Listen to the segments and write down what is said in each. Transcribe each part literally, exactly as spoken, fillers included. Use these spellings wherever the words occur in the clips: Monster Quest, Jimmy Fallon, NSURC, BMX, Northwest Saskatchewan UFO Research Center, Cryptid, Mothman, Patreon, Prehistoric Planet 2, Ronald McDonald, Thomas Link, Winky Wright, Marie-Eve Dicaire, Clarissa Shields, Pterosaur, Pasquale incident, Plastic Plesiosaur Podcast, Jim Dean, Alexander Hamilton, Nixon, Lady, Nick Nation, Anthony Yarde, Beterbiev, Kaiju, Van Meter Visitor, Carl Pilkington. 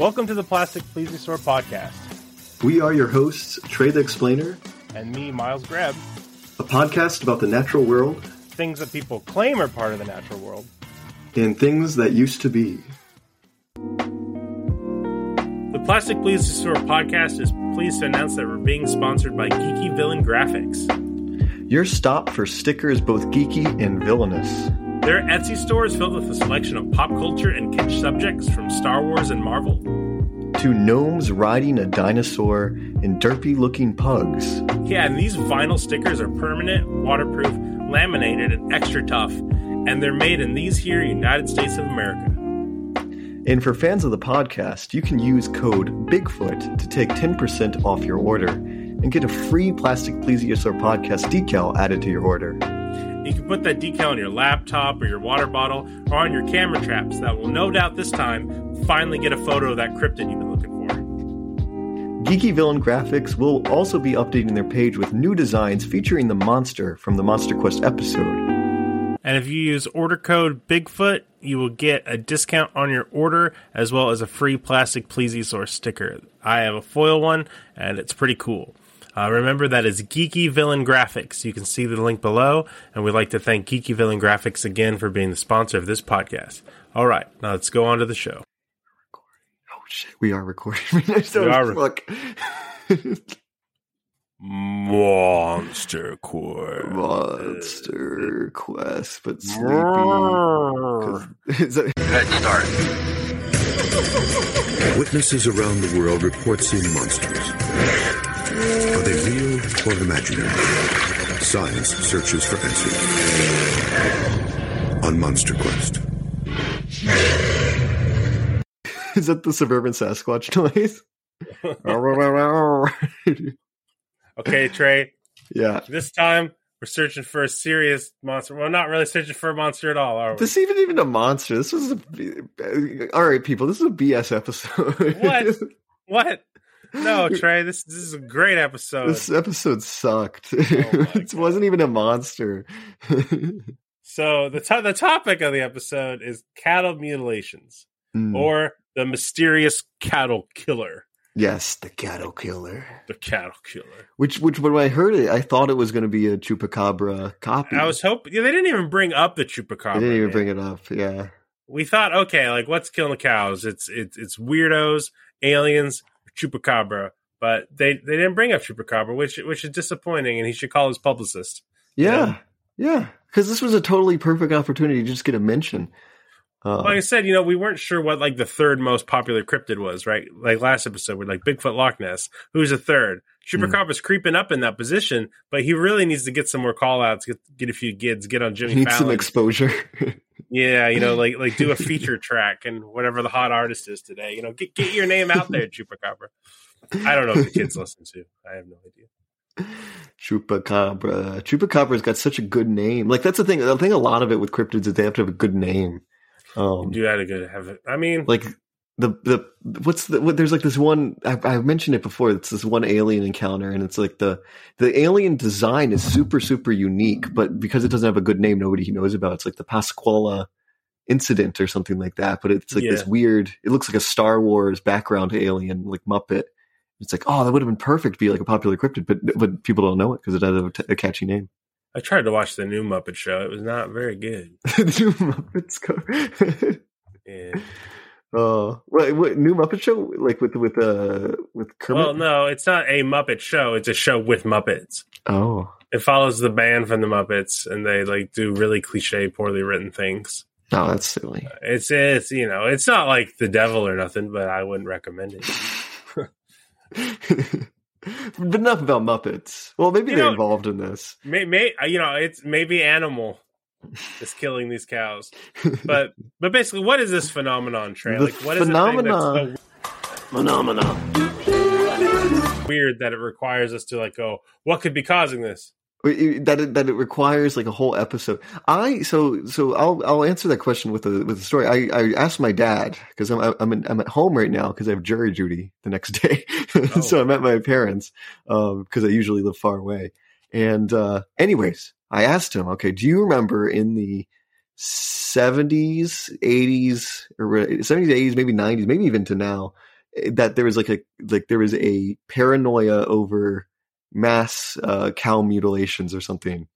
Welcome to the Plastic Plesiosaur Podcast. We are your hosts, Trey the Explainer. And me, Miles Greb. A podcast about the natural world. Things that people claim are part of the natural world. And things that used to be. The Plastic Plesiosaur Podcast is pleased to announce that we're being sponsored by Geeky Villain Graphics. Your stop for stickers both geeky and villainous. Their Etsy store is filled with a selection of pop culture and kitsch subjects from Star Wars and Marvel. To gnomes riding a dinosaur and derpy-looking pugs. Yeah, and these vinyl stickers are permanent, waterproof, laminated, and extra tough. And they're made in these here United States of America. And for fans of the podcast, you can use code BIGFOOT to take ten percent off your order and get a free Plastic Plesiosaur Podcast decal added to your order. You can put that decal on your laptop or your water bottle or on your camera traps that will no doubt this time finally get a photo of that cryptid you've been looking for. Geeky Villain Graphics will also be updating their page with new designs featuring the monster from the Monster Quest episode. And if you use order code BIGFOOT, you will get a discount on your order as well as a free Plastic Plesiosaur sticker. I have a foil one and it's pretty cool. Uh, remember, that is Geeky Villain Graphics. You can see the link below, and we'd like to thank Geeky Villain Graphics again for being the sponsor of this podcast. All right, now let's go on to the show. Oh, shit, we are recording. we are recording. Monster Quest. Monster Quest, but Snippy. Let's start. Witnesses around the world report seeing monsters. Are they real or imaginary? Science searches for answers on Monster Quest. Is that the suburban Sasquatch noise? Okay, Trey. Yeah. This time we're searching for a serious monster. Well, not really searching for a monster at all, are we? This isn't even a monster. This was a... All right, people. This is a B S episode. What? What? No, Trey, this, this is a great episode. This episode sucked. Oh it wasn't even a monster. So the, to- the topic of the episode is cattle mutilations, mm. or the mysterious cattle killer. Yes, the cattle killer. The cattle killer. Which, which when I heard it, I thought it was going to be a Chupacabra copy. I was hoping... Yeah, they didn't even bring up the Chupacabra. They didn't even man. bring it up, yeah. We thought, okay, like, what's killing the cows? It's, it's, it's weirdos, aliens... Chupacabra, but they, they didn't bring up Chupacabra, which which is disappointing, and he should call his publicist. Yeah, you know? yeah, because this was a totally perfect opportunity to just get a mention. Uh, like I said, you know, we weren't sure what like the third most popular cryptid was, right? Like last episode, we're like Bigfoot, Loch Ness. Who's the third? Chupacabra's mm. creeping up in that position, but he really needs to get some more call outs, get get a few gigs, get on Jimmy Fallon. He needs some exposure. Yeah, you know, like like do a feature track and whatever the hot artist is today. You know, get get your name out there, Chupacabra. I don't know if the kids listen to. I have no idea. Chupacabra. Chupacabra's got such a good name. Like that's the thing. I think a lot of it with cryptids is they have to have a good name. Um, you do have a good have. It. I mean, like the the what's the what, there's like this one. I, I mentioned it before. It's this one alien encounter, and it's like the the alien design is super super unique, but because it doesn't have a good name, nobody knows about it. It's like the Pasquale incident or something like that. But it's like yeah. this weird. It looks like a Star Wars background alien, like Muppet. It's like, oh, that would have been perfect to be like a popular cryptid, but but people don't know it because it has a, t- a catchy name. I tried to watch the new Muppet show. It was not very good. The new Muppets cover. Yeah. Oh, uh, right. What, new Muppet show? Like with with uh with Kermit? Well, no, it's not a Muppet show. It's a show with Muppets. Oh. It follows the band from the Muppets, and they like do really cliche, poorly written things. Oh, that's silly. It's it's you know, it's not like the devil or nothing, but I wouldn't recommend it. But enough about Muppets. Well, maybe you they're know, involved in this. May, may, you know, it's maybe Animal is killing these cows. But but basically, what is this phenomenon, Trey? The like, what phenomenon. is the phenomenon? Phenomenon. Weird that it requires us to like go. What could be causing this? That it, that it requires like a whole episode. I so so I'll I'll answer that question with a with a story. I, I asked my dad because I'm I'm in, I'm at home right now because I have jury duty the next day, oh. So I'm at my parents because um, I usually live far away. And uh, anyways, I asked him, okay, do you remember in the seventies, eighties, or seventies, eighties, maybe nineties, maybe even to now, that there was like a like there was a paranoia over mass uh, cow mutilations or something.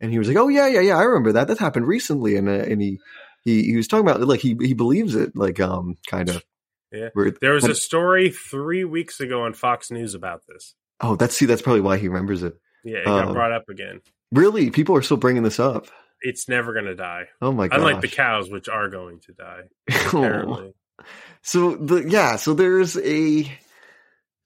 And he was like, "Oh yeah, yeah, yeah, I remember that. That happened recently." And uh, and he, he he was talking about like he he believes it, like um kind of. Yeah. Where, there was a story three weeks ago on Fox News about this. Oh, that's see, that's probably why he remembers it. Yeah, it got um, brought up again. Really, people are still bringing this up. It's never going to die. Oh my god! Unlike the cows, which are going to die. Apparently. Oh. So the yeah, so there's a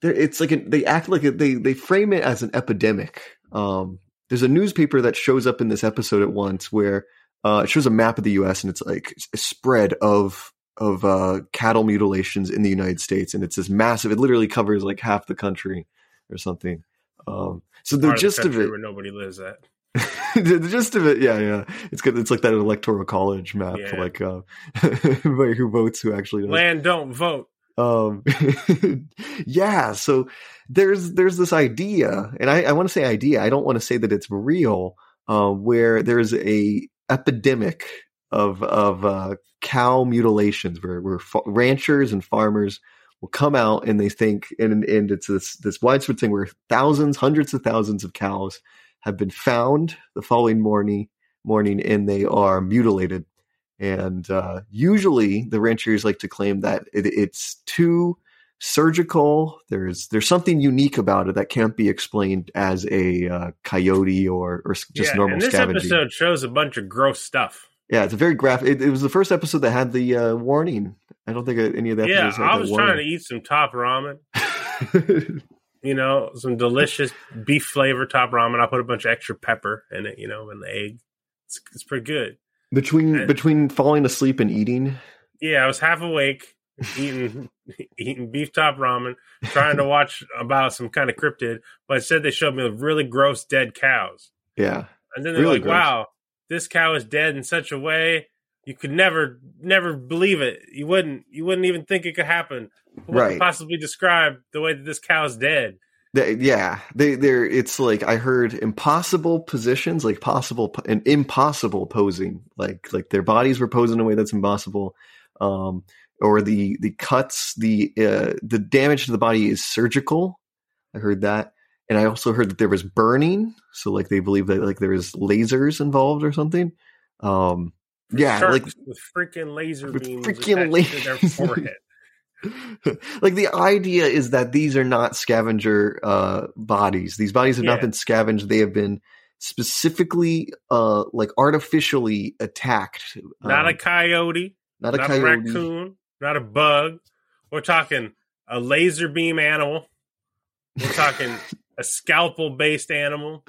there. It's like a, they act like a, they they frame it as an epidemic. Um, there's a newspaper that shows up in this episode at once where uh, it shows a map of the U S and it's like a spread of of uh, cattle mutilations in the United States, and it's this massive. It literally covers like half the country or something. Um, so the gist of, the of it, where nobody lives at. The gist of it, yeah, yeah. It's good. It's like that electoral college map, yeah. Like uh, who votes, who actually does. Land don't vote. Um, yeah. So there's there's this idea, and I, I want to say idea. I don't want to say that it's real. Uh, where there's a epidemic of of uh, cow mutilations, where where fa- ranchers and farmers will come out and they think, and and it's this this widespread thing where thousands, hundreds of thousands of cows have been found the following morning, morning, and they are mutilated. And uh, usually, the ranchers like to claim that it, it's too surgical. There's there's something unique about it that can't be explained as a uh, coyote or or just yeah, normal and this scavenging. This episode shows a bunch of gross stuff. Yeah, it's a very graphic. It, it was the first episode that had the uh, warning. I don't think any of that. Yeah, had I was trying warning. to eat some top ramen. You know, some delicious beef flavor top ramen. I put a bunch of extra pepper in it, you know, and the egg. It's, it's pretty good. Between and, between falling asleep and eating? Yeah, I was half awake, eating eating beef top ramen, trying to watch about some kind of cryptid, but instead they showed me really gross dead cows. Yeah. And then they're really like, gross. Wow, this cow is dead in such a way you could never, never believe it. You wouldn't, you wouldn't even think it could happen. Who right. could possibly describe the way that this cow's dead? They, yeah, they, they're. It's like I heard impossible positions, like possible and impossible posing, like like their bodies were posing in a way that's impossible, um, or the the cuts, the uh, the damage to the body is surgical. I heard that, and I also heard that there was burning. So like they believe that like there was lasers involved or something. Um, yeah, like with freaking laser with beams freaking laser to their forehead. Like the idea is that these are not scavenger uh, bodies. These bodies have yeah. not been scavenged. They have been specifically, uh, like artificially attacked. Not um, a coyote. Not a not coyote. Not a raccoon. Not a bug. We're talking a laser beam animal. We're talking a scalpel-based animal.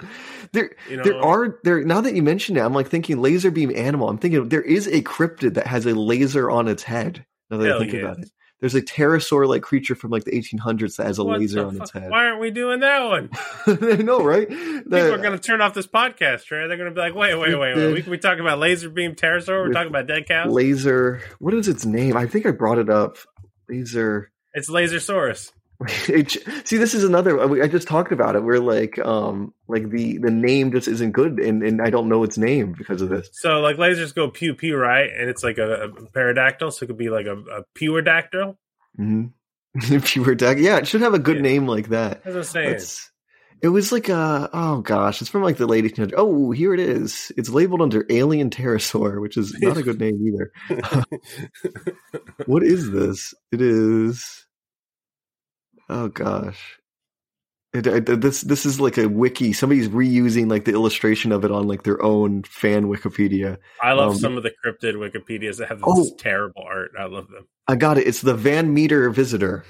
There, you know, there are there. Now that you mentioned it, I'm like thinking laser beam animal. I'm thinking there is a cryptid that has a laser on its head. Now that I think yeah. about it. There's a pterosaur-like creature from like the eighteen hundreds that has a what laser on its head. Why aren't we doing that one? I know, right? People that, are going to turn off this podcast, right? They're going to be like, wait, wait, wait, wait. We, we talking about laser beam pterosaur? We're talking about dead cows? Laser. What is its name? I think I brought it up. Laser. It's Lasersaurus. See, this is another. I just talked about it. We're like, um, like the, the name just isn't good, and, and I don't know its name because of this. So, like, lasers go pew pew, right? And it's like a, a pterodactyl, so it could be like a, a pewerdactyl. Mm-hmm. Pewerdactyl, yeah. It should have a good yeah. name like that. That's what I'm saying. It's, it was like a oh gosh, it's from like the late eighteen hundreds. Oh, here it is. It's labeled under Alien Pterosaur, which is not a good name either. What is this? It is. Oh gosh, it, it, this this is like a wiki. Somebody's reusing like the illustration of it on like their own fan Wikipedia. I love um, some of the cryptid Wikipedias that have oh, this terrible art. I love them. I got it. It's the Van Meter Visitor.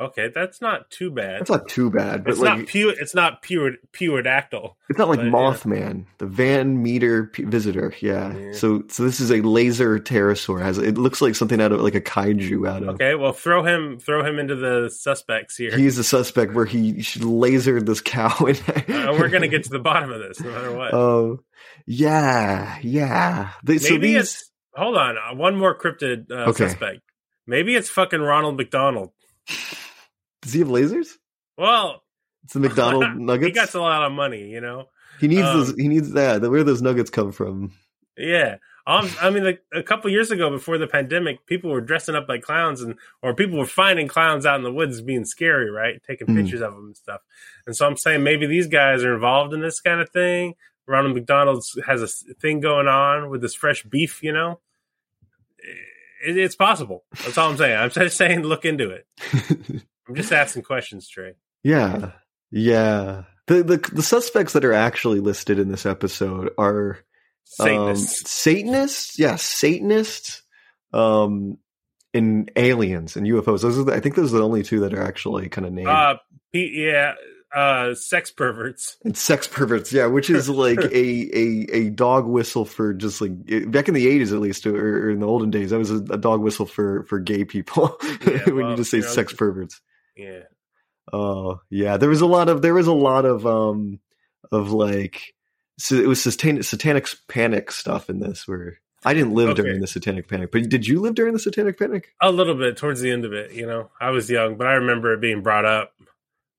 Okay, that's not too bad. That's not too bad. But it's like, not pu- It's not pure pure dactyl. It's not like Mothman. Yeah. The Van Meter P- Visitor. Yeah. yeah. So so this is a laser pterosaur. Has it looks like something out of like a kaiju out of. Okay. Well, throw him throw him into the suspects here. He's a suspect where he lasered this cow. And uh, we're gonna get to the bottom of this no matter what. Oh, uh, yeah, yeah. They, Maybe so these... it's hold on one more cryptid uh, okay. suspect. Maybe it's fucking Ronald McDonald. Does he have lasers? Well, it's the McDonald's nuggets. He got a lot of money, you know. He needs um, those. He needs that. Where those nuggets come from? Yeah. Um, I mean, like a couple years ago, before the pandemic, people were dressing up like clowns, and or people were finding clowns out in the woods being scary, right? Taking mm. pictures of them and stuff. And so I'm saying maybe these guys are involved in this kind of thing. Ronald McDonald's has a thing going on with this fresh beef, you know? It, it's possible. That's all I'm saying. I'm just saying look into it. I'm just asking questions, Trey. Yeah. Yeah. The, the, the suspects that are actually listed in this episode are... Satanists. Um, Satanists, yeah, Satanists, um, and aliens and U F Os. Those are the, I think those are the only two that are actually kind of named. Uh, yeah, uh, sex perverts. And sex perverts, yeah, which is like a, a, a dog whistle for just like, back in the eighties at least, or, or in the olden days, that was a, a dog whistle for, for gay people yeah, when well, you just say you know, sex perverts. Yeah. Oh, uh, yeah, there was a lot of, there was a lot of, um, of like... So it was satanic, satanic panic stuff in this where I didn't live okay. during the satanic panic, but did you live during the satanic panic? A little bit towards the end of it. You know, I was young, but I remember it being brought up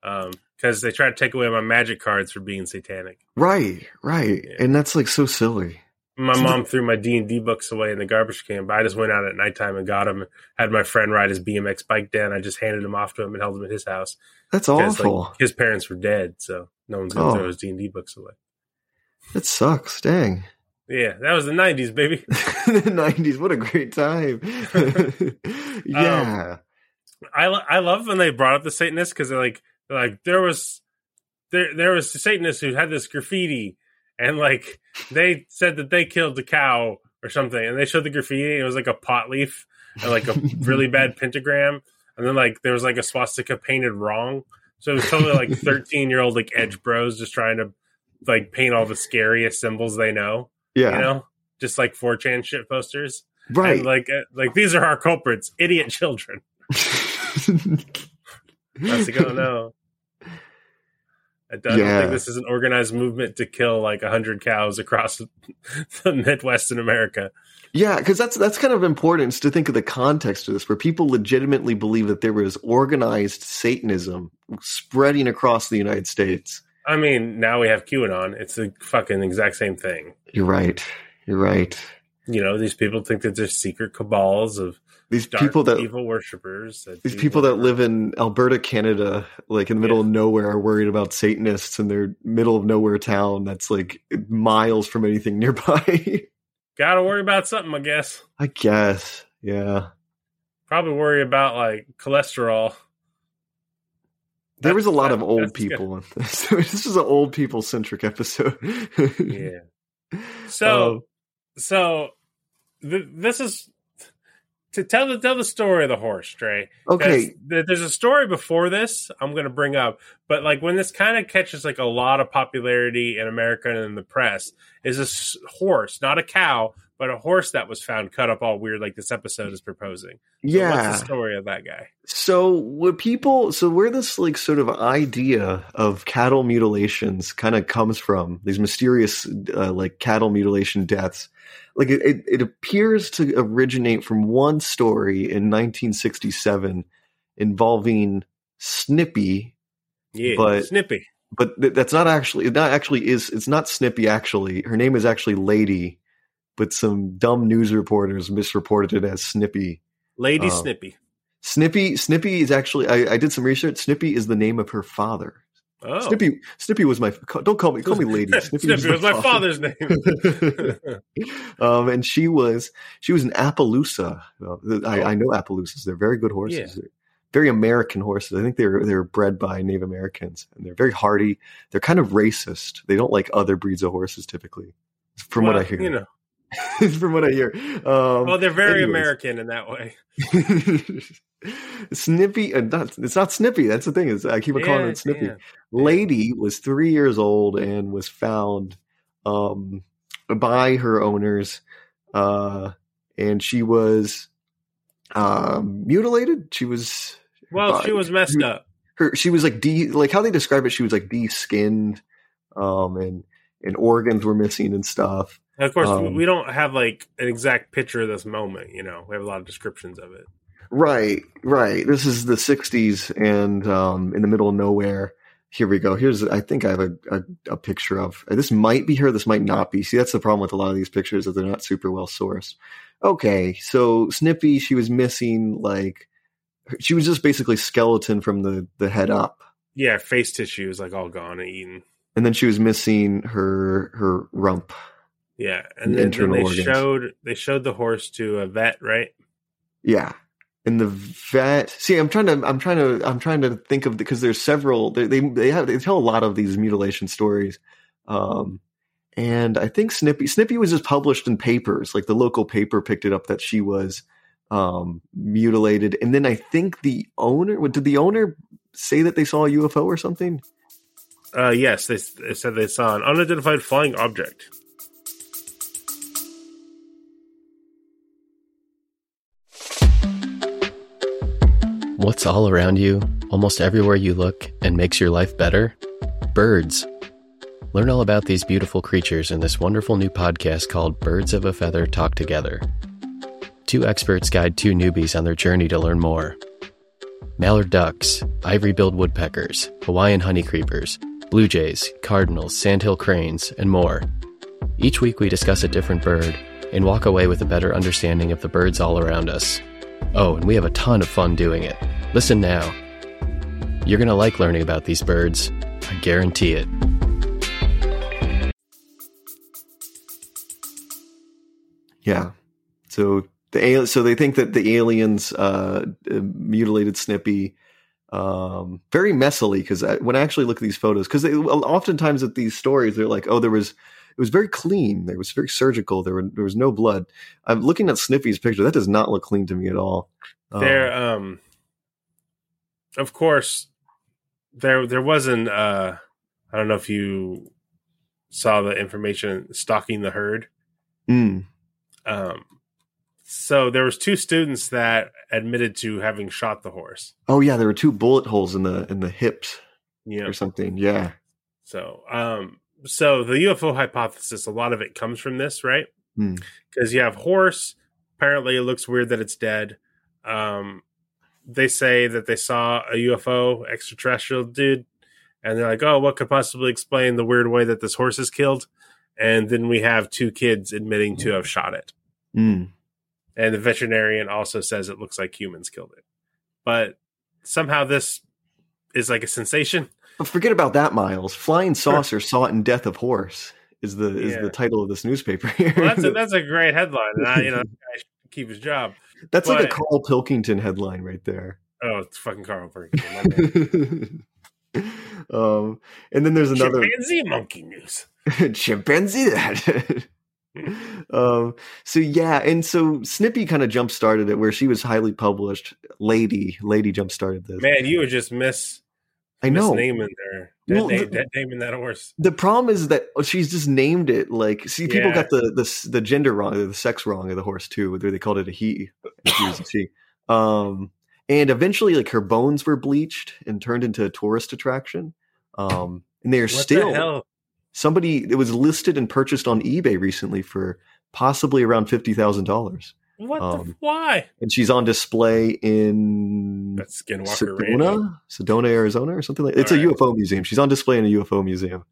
because um, they tried to take away my magic cards for being satanic. Right. Right. Yeah. And that's like so silly. My so mom the- threw my D and D books away in the garbage can, but I just went out at nighttime and got them. Had my friend ride his B M X bike down. I just handed them off to him and held them at his house. That's because, awful. Like, his parents were dead. So no one's going to oh. throw his D and D books away. That sucks, dang. Yeah, that was the nineties, baby. The nineties, what a great time. yeah. Um, I lo- I love when they brought up the Satanists because they're like, they're like there was there there was Satanists who had this graffiti and like they said that they killed the cow or something and they showed the graffiti and it was like a pot leaf and like a really bad pentagram and then like there was like a swastika painted wrong. So it was totally like thirteen-year-old like edge bros just trying to like paint all the scariest symbols they know. Yeah. You know? Just like four chan shit posters. Right. And like uh, like these are our culprits. Idiot children. That's a go no. I don't yeah. think this is an organized movement to kill like a hundred cows across the Midwest in America. Yeah, because that's that's kind of important to think of the context of this, where people legitimately believe that there was organized Satanism spreading across the United States. I mean, now we have QAnon. It's the fucking exact same thing. You're right. You're right. You know, these people think that there's secret cabals of these dark, people that evil worshippers. These people that live in Alberta, Canada, like in the middle yeah. of nowhere, are worried about Satanists in their middle of nowhere town that's like miles from anything nearby. Gotta worry about something, I guess. I guess. Yeah. Probably worry about like cholesterol. There that's, was a lot of old people good. on this. This was an old people centric episode. yeah. So, um, so th- this is to tell the tell the story of the horse, Trey. Okay. Th- there's a story before this I'm going to bring up, but like when this kind of catches like a lot of popularity in America and in the press, is this horse, not a cow, but a horse that was found cut up all weird, like this episode is proposing. So yeah. What's the story of that guy? So where people, so where this like sort of idea of cattle mutilations kind of comes from, these mysterious uh, like cattle mutilation deaths, like it, it, it appears to originate from one story in nineteen sixty-seven involving Snippy. Yeah, but, Snippy. But th- that's not actually, it not actually is, it's not Snippy actually. Her name is actually Lady. But some dumb news reporters misreported it as Snippy. Lady um, Snippy. Snippy Snippy is actually, I, I did some research. Snippy is the name of her father. Oh. Snippy Snippy was my, don't call me, call me Lady. Snippy, Snippy was, was my, my father's name. um, and she was, she was an Appaloosa. I, I know Appaloosas. They're very good horses. Yeah. They're very American horses. I think they were, they were bred by Native Americans. And they're very hardy. They're kind of racist. They don't like other breeds of horses typically, from well, what I hear. You know. From what I hear. Um, well, they're very anyways. American in that way. Snippy, uh, not, it's not Snippy. That's the thing. Is I keep yeah, calling it Snippy. Yeah. Lady was three years old and was found um, by her owners. Uh, and she was uh, mutilated. She was... Well, by, she was messed she, up. Her, she was like... De, like how they describe it, she was like de-skinned um, and, and organs were missing and stuff. And of course, um, we don't have like an exact picture of this moment. You know, we have a lot of descriptions of it. Right, right. This is the sixties, and um, in the middle of nowhere, Here we go. Here's, I think I have a, a, a picture of, this might be her, this might not be. See, that's the problem with a lot of these pictures, that they're not super well sourced. Okay, so Snippy, she was missing, like, she was just basically skeleton from the, the head up. Yeah, face tissue was, like, all gone and eaten. And then she was missing her her rump. Yeah, and then, internal then they organs. showed they showed the horse to a vet, right? Yeah. And the vet, see, I'm trying to, I'm trying to, I'm trying to think of, because the, there's several, they, they, they have, they tell a lot of these mutilation stories. Um, and I think Snippy, Snippy was just published in papers, like the local paper picked it up that she was, um, mutilated. And then I think the owner, did the owner say that they saw a U F O or something? Uh, yes, they, they said they saw an unidentified flying object. What's all around you, almost everywhere you look, and makes your life better? Birds. Learn all about these beautiful creatures in this wonderful new podcast called Birds of a Feather Talk Together. Two experts guide two newbies on their journey to learn more. Mallard ducks, ivory-billed woodpeckers, Hawaiian honeycreepers, blue jays, cardinals, sandhill cranes, and more. Each week we discuss a different bird and walk away with a better understanding of the birds all around us. Oh, and we have a ton of fun doing it. Listen now. You're going to like learning about these birds. I guarantee it. Yeah. So the so they think that the aliens uh, mutilated Snippy um, very messily, because when I actually look at these photos, because oftentimes at these stories, they're like, oh, there was... It was very clean. It was very surgical. There, were, there was no blood. I'm looking at Snippy's picture. That does not look clean to me at all. Um, there, um, of course, there there wasn't. Uh, I don't know if you saw the information stalking the herd. Mm. Um, so there was two students that admitted to having shot the horse. Oh yeah, there were two bullet holes in the in the hips, yep. or something. Yeah. So. Um, So the U F O hypothesis, a lot of it comes from this, right? Because mm. you have horse. Apparently, it looks weird that it's dead. Um, they say that they saw a U F O extraterrestrial dude, and they're like, "Oh, what could possibly explain the weird way that this horse is killed?" And then we have two kids admitting mm. to have shot it, mm. and the veterinarian also says it looks like humans killed it. But somehow this is like a sensation. But forget about that, Miles. Flying Saucer Sought in Death of Horse is the is yeah. the title of this newspaper here. Well, that's a, that's a great headline. And I, you know, I should keep his job. That's but, like a Carl Pilkington headline right there. Oh, it's fucking Carl Pilkington. um, and then there's another chimpanzee monkey news. Chimpanzee that. um. So yeah, and so Snippy kind of jump started it where she was highly published. Lady, Lady jump started this. Man, you would just miss. I know. Name in there. Dead, well, name, the, dead name in that horse. The problem is that she's just named it like. See, people yeah. got the, the the gender wrong, or the sex wrong of the horse too. Whether they called it a he, she was a she. Um, and eventually, like her bones were bleached and turned into a tourist attraction. Um, and they are what still. The hell? Somebody it was listed and purchased on eBay recently for possibly around fifty thousand dollars. What um, the? Why? And she's on display in That's Skinwalker Sedona, Ranch. Sedona, Arizona, or something like that. It's right. a U F O museum. She's on display in a U F O museum.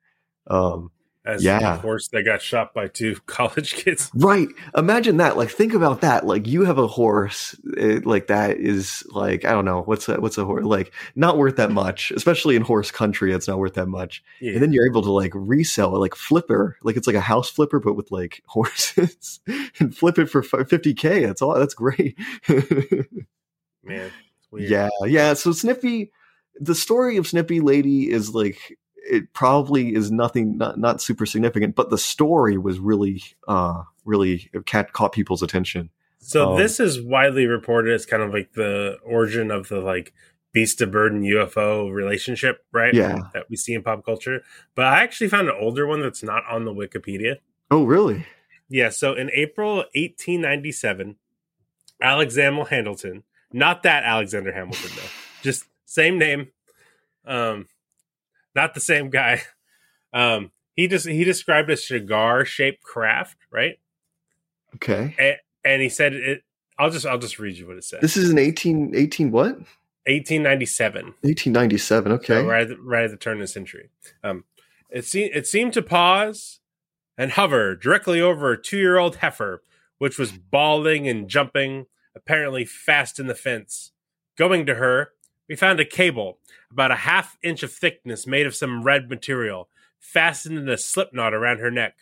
Um, As yeah. a horse that got shot by two college kids. Right. Imagine that. Like, think about that. Like, you have a horse it, like that is like, I don't know. What's that? What's a horse? Like, not worth that much, especially in horse country. It's not worth that much. Yeah. And then you're able to like resell it, like flipper. Like, it's like a house flipper, but with like horses and flip it for fifty K. That's all. That's great. Man. It's weird. Yeah. Yeah. So Snippy, the story of Snippy Lady is like, it probably is nothing, not, not super significant, but the story was really, uh, really cat caught people's attention. So um, this is widely reported as kind of like the origin of the like beast to burden U F O relationship, right? Yeah. That we see in pop culture. But I actually found an older one that's not on the Wikipedia. Oh, really? Yeah. So in April eighteen ninety-seven, Alexander Hamilton, not that Alexander Hamilton, though, just same name. Um, Not the same guy. Um, he just he described a cigar-shaped craft, right? Okay. And, and he said, it, "I'll just I'll just read you what it says." This is an eighteen eighteen what? eighteen ninety-seven eighteen ninety-seven Okay. So right, at the, right at the turn of the century. Um, it, se- it seemed to pause and hover directly over a two-year-old heifer, which was bawling and jumping, apparently fast in the fence. Going to her, we found a cable about a half inch of thickness made of some red material, fastened in a slip knot around her neck.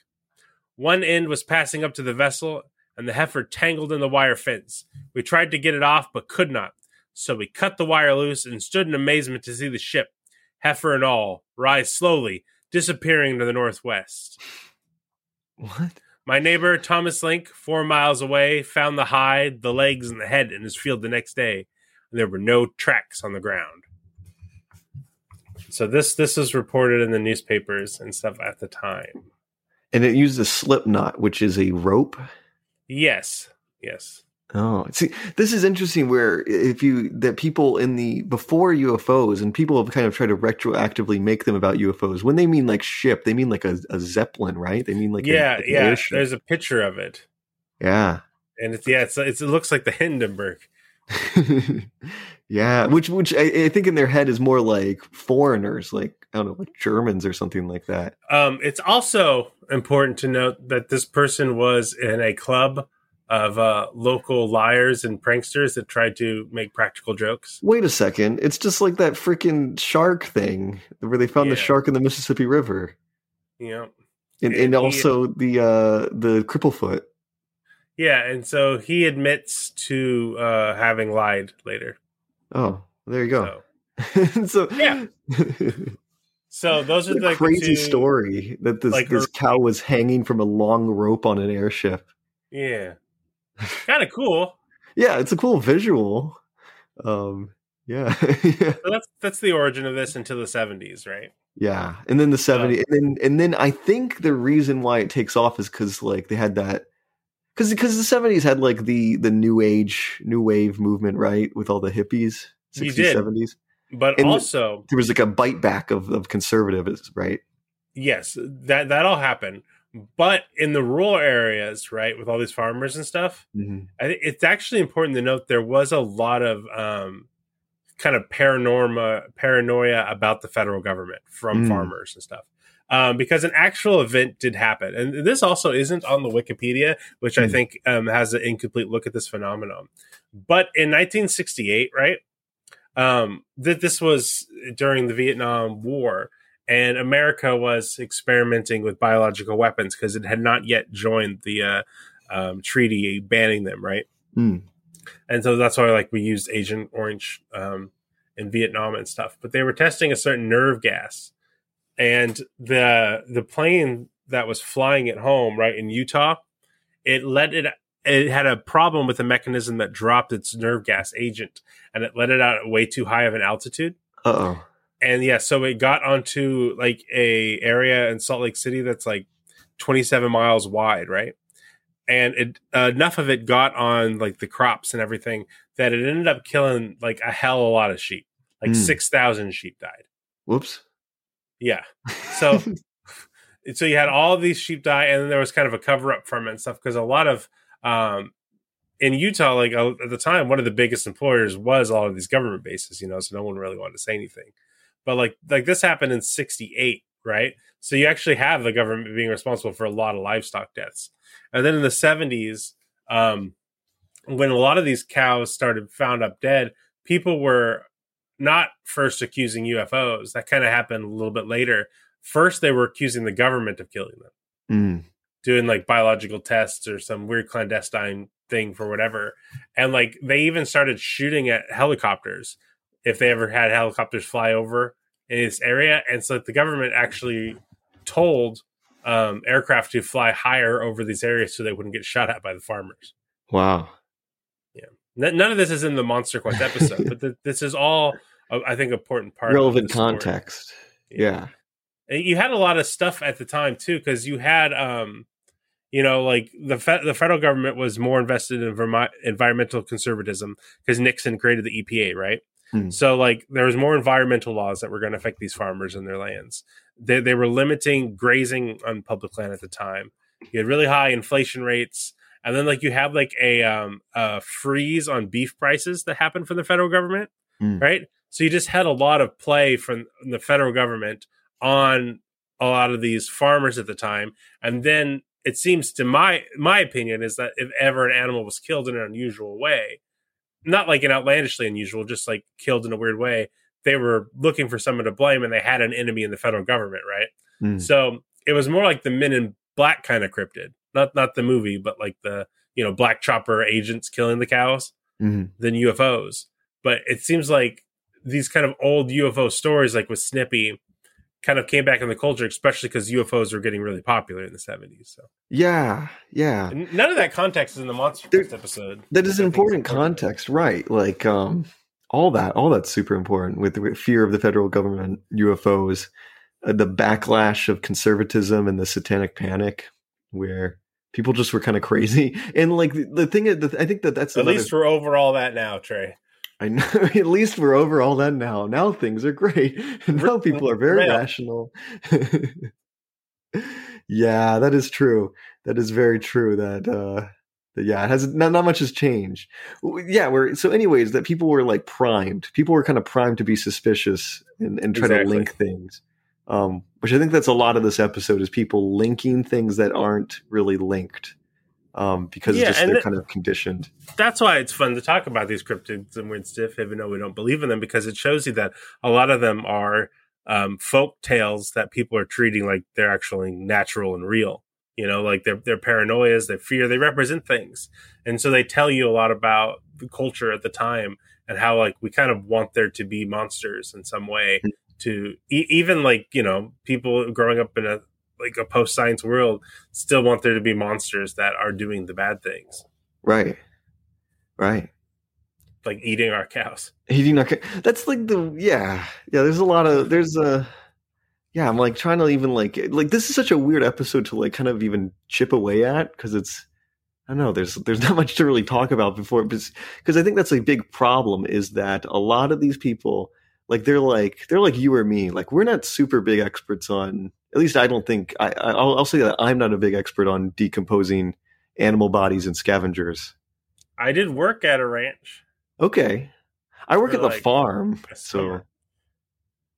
One end was passing up to the vessel, and the heifer tangled in the wire fence. We tried to get it off, but could not. So we cut the wire loose and stood in amazement to see the ship, heifer and all, rise slowly, disappearing to the northwest. What? My neighbor, Thomas Link, four miles away, found the hide, the legs, and the head in his field the next day, and there were no tracks on the ground. So this this was reported in the newspapers and stuff at the time. And it used a slip knot, which is a rope? Yes, yes. Oh, see, this is interesting where if you, that people in the, before U F Os, and people have kind of tried to retroactively make them about U F Os, when they mean like ship, they mean like a, a Zeppelin, right? They mean like yeah, a, like yeah. There's a picture of it. Yeah. And it's, yeah, it's, it's it looks like the Hindenburg. Yeah, which which I, I think in their head is more like foreigners, like, I don't know, like Germans or something like that. Um, it's also important to note that this person was in a club of uh, local liars and pranksters that tried to make practical jokes. Wait a second. It's just like that freaking shark thing where they found yeah. the shark in the Mississippi River. Yeah. And, and, and also he, the uh, the Cripplefoot. Yeah, and so he admits to uh, having lied later. Oh, there you go. So, so yeah. So those are the like crazy the two, story that this, like, this cow was hanging from a long rope on an airship. Yeah. Kind of cool. Yeah, it's a cool visual. Um, yeah. Yeah. So that's that's the origin of this until the seventies, right? Yeah. And then the seventies. Um, and, then, and then I think the reason why it takes off is because like they had that. Because because the seventies had like the, the new age, new wave movement, right? With all the hippies. sixties, you did. seventies. But and also. There was like a bite back of, of conservatives, right? Yes. That, that'll happen. But in the rural areas, right, with all these farmers and stuff, mm-hmm. I th- it's actually important to note there was a lot of um, kind of paranorma, paranoia about the federal government from mm. farmers and stuff, um, because an actual event did happen. And this also isn't on the Wikipedia, which mm. I think um, has an incomplete look at this phenomenon. But in nineteen sixty-eight, right, um, th- this was during the Vietnam War. And America was experimenting with biological weapons because it had not yet joined the uh, um, treaty banning them, right? Mm. And so that's why, like, we used Agent Orange um, in Vietnam and stuff. But they were testing a certain nerve gas, and the the plane that was flying it home, right, in Utah, it let it. It had a problem with a mechanism that dropped its nerve gas agent, and it let it out at way too high of an altitude. Uh oh. And yeah, so it got onto like a area in Salt Lake City that's like twenty-seven miles wide, right? And it uh, enough of it got on like the crops and everything that it ended up killing like a hell of a lot of sheep. Like mm. six thousand sheep died. Whoops. Yeah. So so you had all these sheep die, and then there was kind of a cover up from it and stuff because a lot of um, in Utah, like uh, at the time, one of the biggest employers was all of these government bases, you know, so no one really wanted to say anything. But like like this happened in sixty-eight, right? So you actually have the government being responsible for a lot of livestock deaths. And then in the seventies, um, when a lot of these cows started found up dead, people were not first accusing U F Os. That kind of happened a little bit later. First, they were accusing the government of killing them, mm. doing like biological tests or some weird clandestine thing for whatever. And like they even started shooting at helicopters. If they ever had helicopters fly over in this area. And so the government actually told um, aircraft to fly higher over these areas so they wouldn't get shot at by the farmers. Wow. Yeah. N- none of this is in the Monster Quest episode, but th- this is all, uh, I think, important part. Relevant of context. Yeah. yeah. You had a lot of stuff at the time, too, because you had, um, you know, like the fe- the federal government was more invested in Vermont environmental conservatism because Nixon created the E P A, right? So, like, there was more environmental laws that were going to affect these farmers and their lands. They they were limiting grazing on public land at the time. You had really high inflation rates, And then like you have like a um a freeze on beef prices that happened from the federal government, mm. right? So you just had a lot of play from the federal government on a lot of these farmers at the time. And then it seems to my my opinion is that if ever an animal was killed in an unusual way, not like an outlandishly unusual, just like killed in a weird way, they were looking for someone to blame, and they had an enemy in the federal government, right? Mm. So it was more like the Men in Black kind of cryptid. Not not the movie, but like the, you know, black chopper agents killing the cows, mm-hmm. than U F Os. But it seems like these kind of old U F O stories, like with Snippy, kind of came back in the culture, especially because U F Os were getting really popular in the seventies. So yeah, yeah. None of that context is in the Monster Quest episode. That is important context, right? Like um, all that, all that's super important with the fear of the federal government, U F Os, uh, the backlash of conservatism and the satanic panic, where people just were kind of crazy. And like the, the thing, the, I think that that's at another, least we're over all that now, Trey. I know. At least we're over all that now. Now things are great. Now people are very yeah. rational. Yeah, that is true. That is very true. That, uh, that yeah, it has not, not much has changed. Yeah, we're so. Anyways, that people were like primed. People were kind of primed to be suspicious and, and try exactly. to link things. Um, which I think that's a lot of this episode is people linking things that aren't really linked. Um, because yeah, just they're th- kind of conditioned. That's why it's fun to talk about these cryptids and weird stuff, even though we don't believe in them, because it shows you that a lot of them are um, folk tales that people are treating like they're actually natural and real. You know, like their their paranoias, their fear, they represent things, and so they tell you a lot about the culture at the time and how like we kind of want there to be monsters in some way. Mm-hmm. To e- even like, you know, people growing up in a like a post-science world still want there to be monsters that are doing the bad things. Right. Right. Like eating our cows. Eating our cows. That's like the, yeah. Yeah. There's a lot of, there's a, yeah. I'm like trying to even like, like this is such a weird episode to like kind of even chip away at, because it's, I don't know, there's, there's not much to really talk about before, because I think that's a big problem is that a lot of these people, like they're like, they're like you or me. Like we're not super big experts on, at least I don't think, I, I'll, I'll say that I'm not a big expert on decomposing animal bodies and scavengers. I did work at a ranch. Okay. I work at the like, farm. So,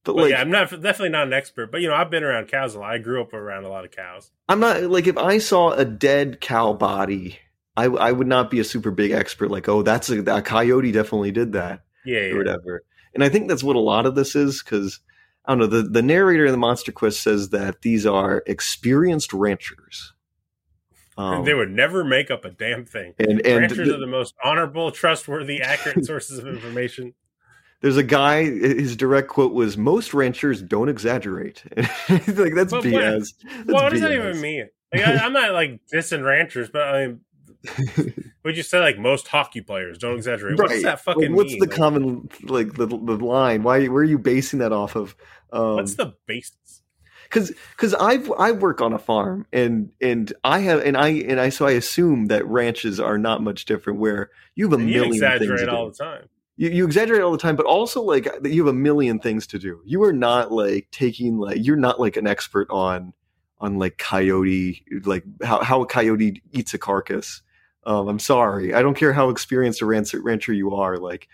but well, like, yeah, I'm not definitely not an expert, but you know, I've been around cows a lot. I grew up around a lot of cows. I'm not like, if I saw a dead cow body, I, I would not be a super big expert. Like, oh, that's a, a coyote definitely did that. Yeah. Or yeah. whatever. And I think that's what a lot of this is, because I don't know, the, the narrator in the Monster Quest says that these are experienced ranchers. Um, and they would never make up a damn thing. And, and ranchers the, are the most honorable, trustworthy, accurate sources of information. There's a guy, his direct quote was, "Most ranchers don't exaggerate." Like, that's but, B S. That's well, what B S. Does that even mean? Like, I, I'm not like dissing ranchers, but I mean, would you say like most hockey players don't exaggerate? Right. What's that fucking like, what's mean? What's the like, common like the, the line? Why? Where are you basing that off of? Um, what's the basis? Because because I I work on a farm and and I have and I and I so I assume that ranches are not much different. Where you have a and million you exaggerate things all do. the time. You, you exaggerate all the time, but also like you have a million things to do. You are not like taking like you're not like an expert on on like coyote like how how a coyote eats a carcass. Um, I'm sorry. I don't care how experienced a rancher, rancher you are. Like,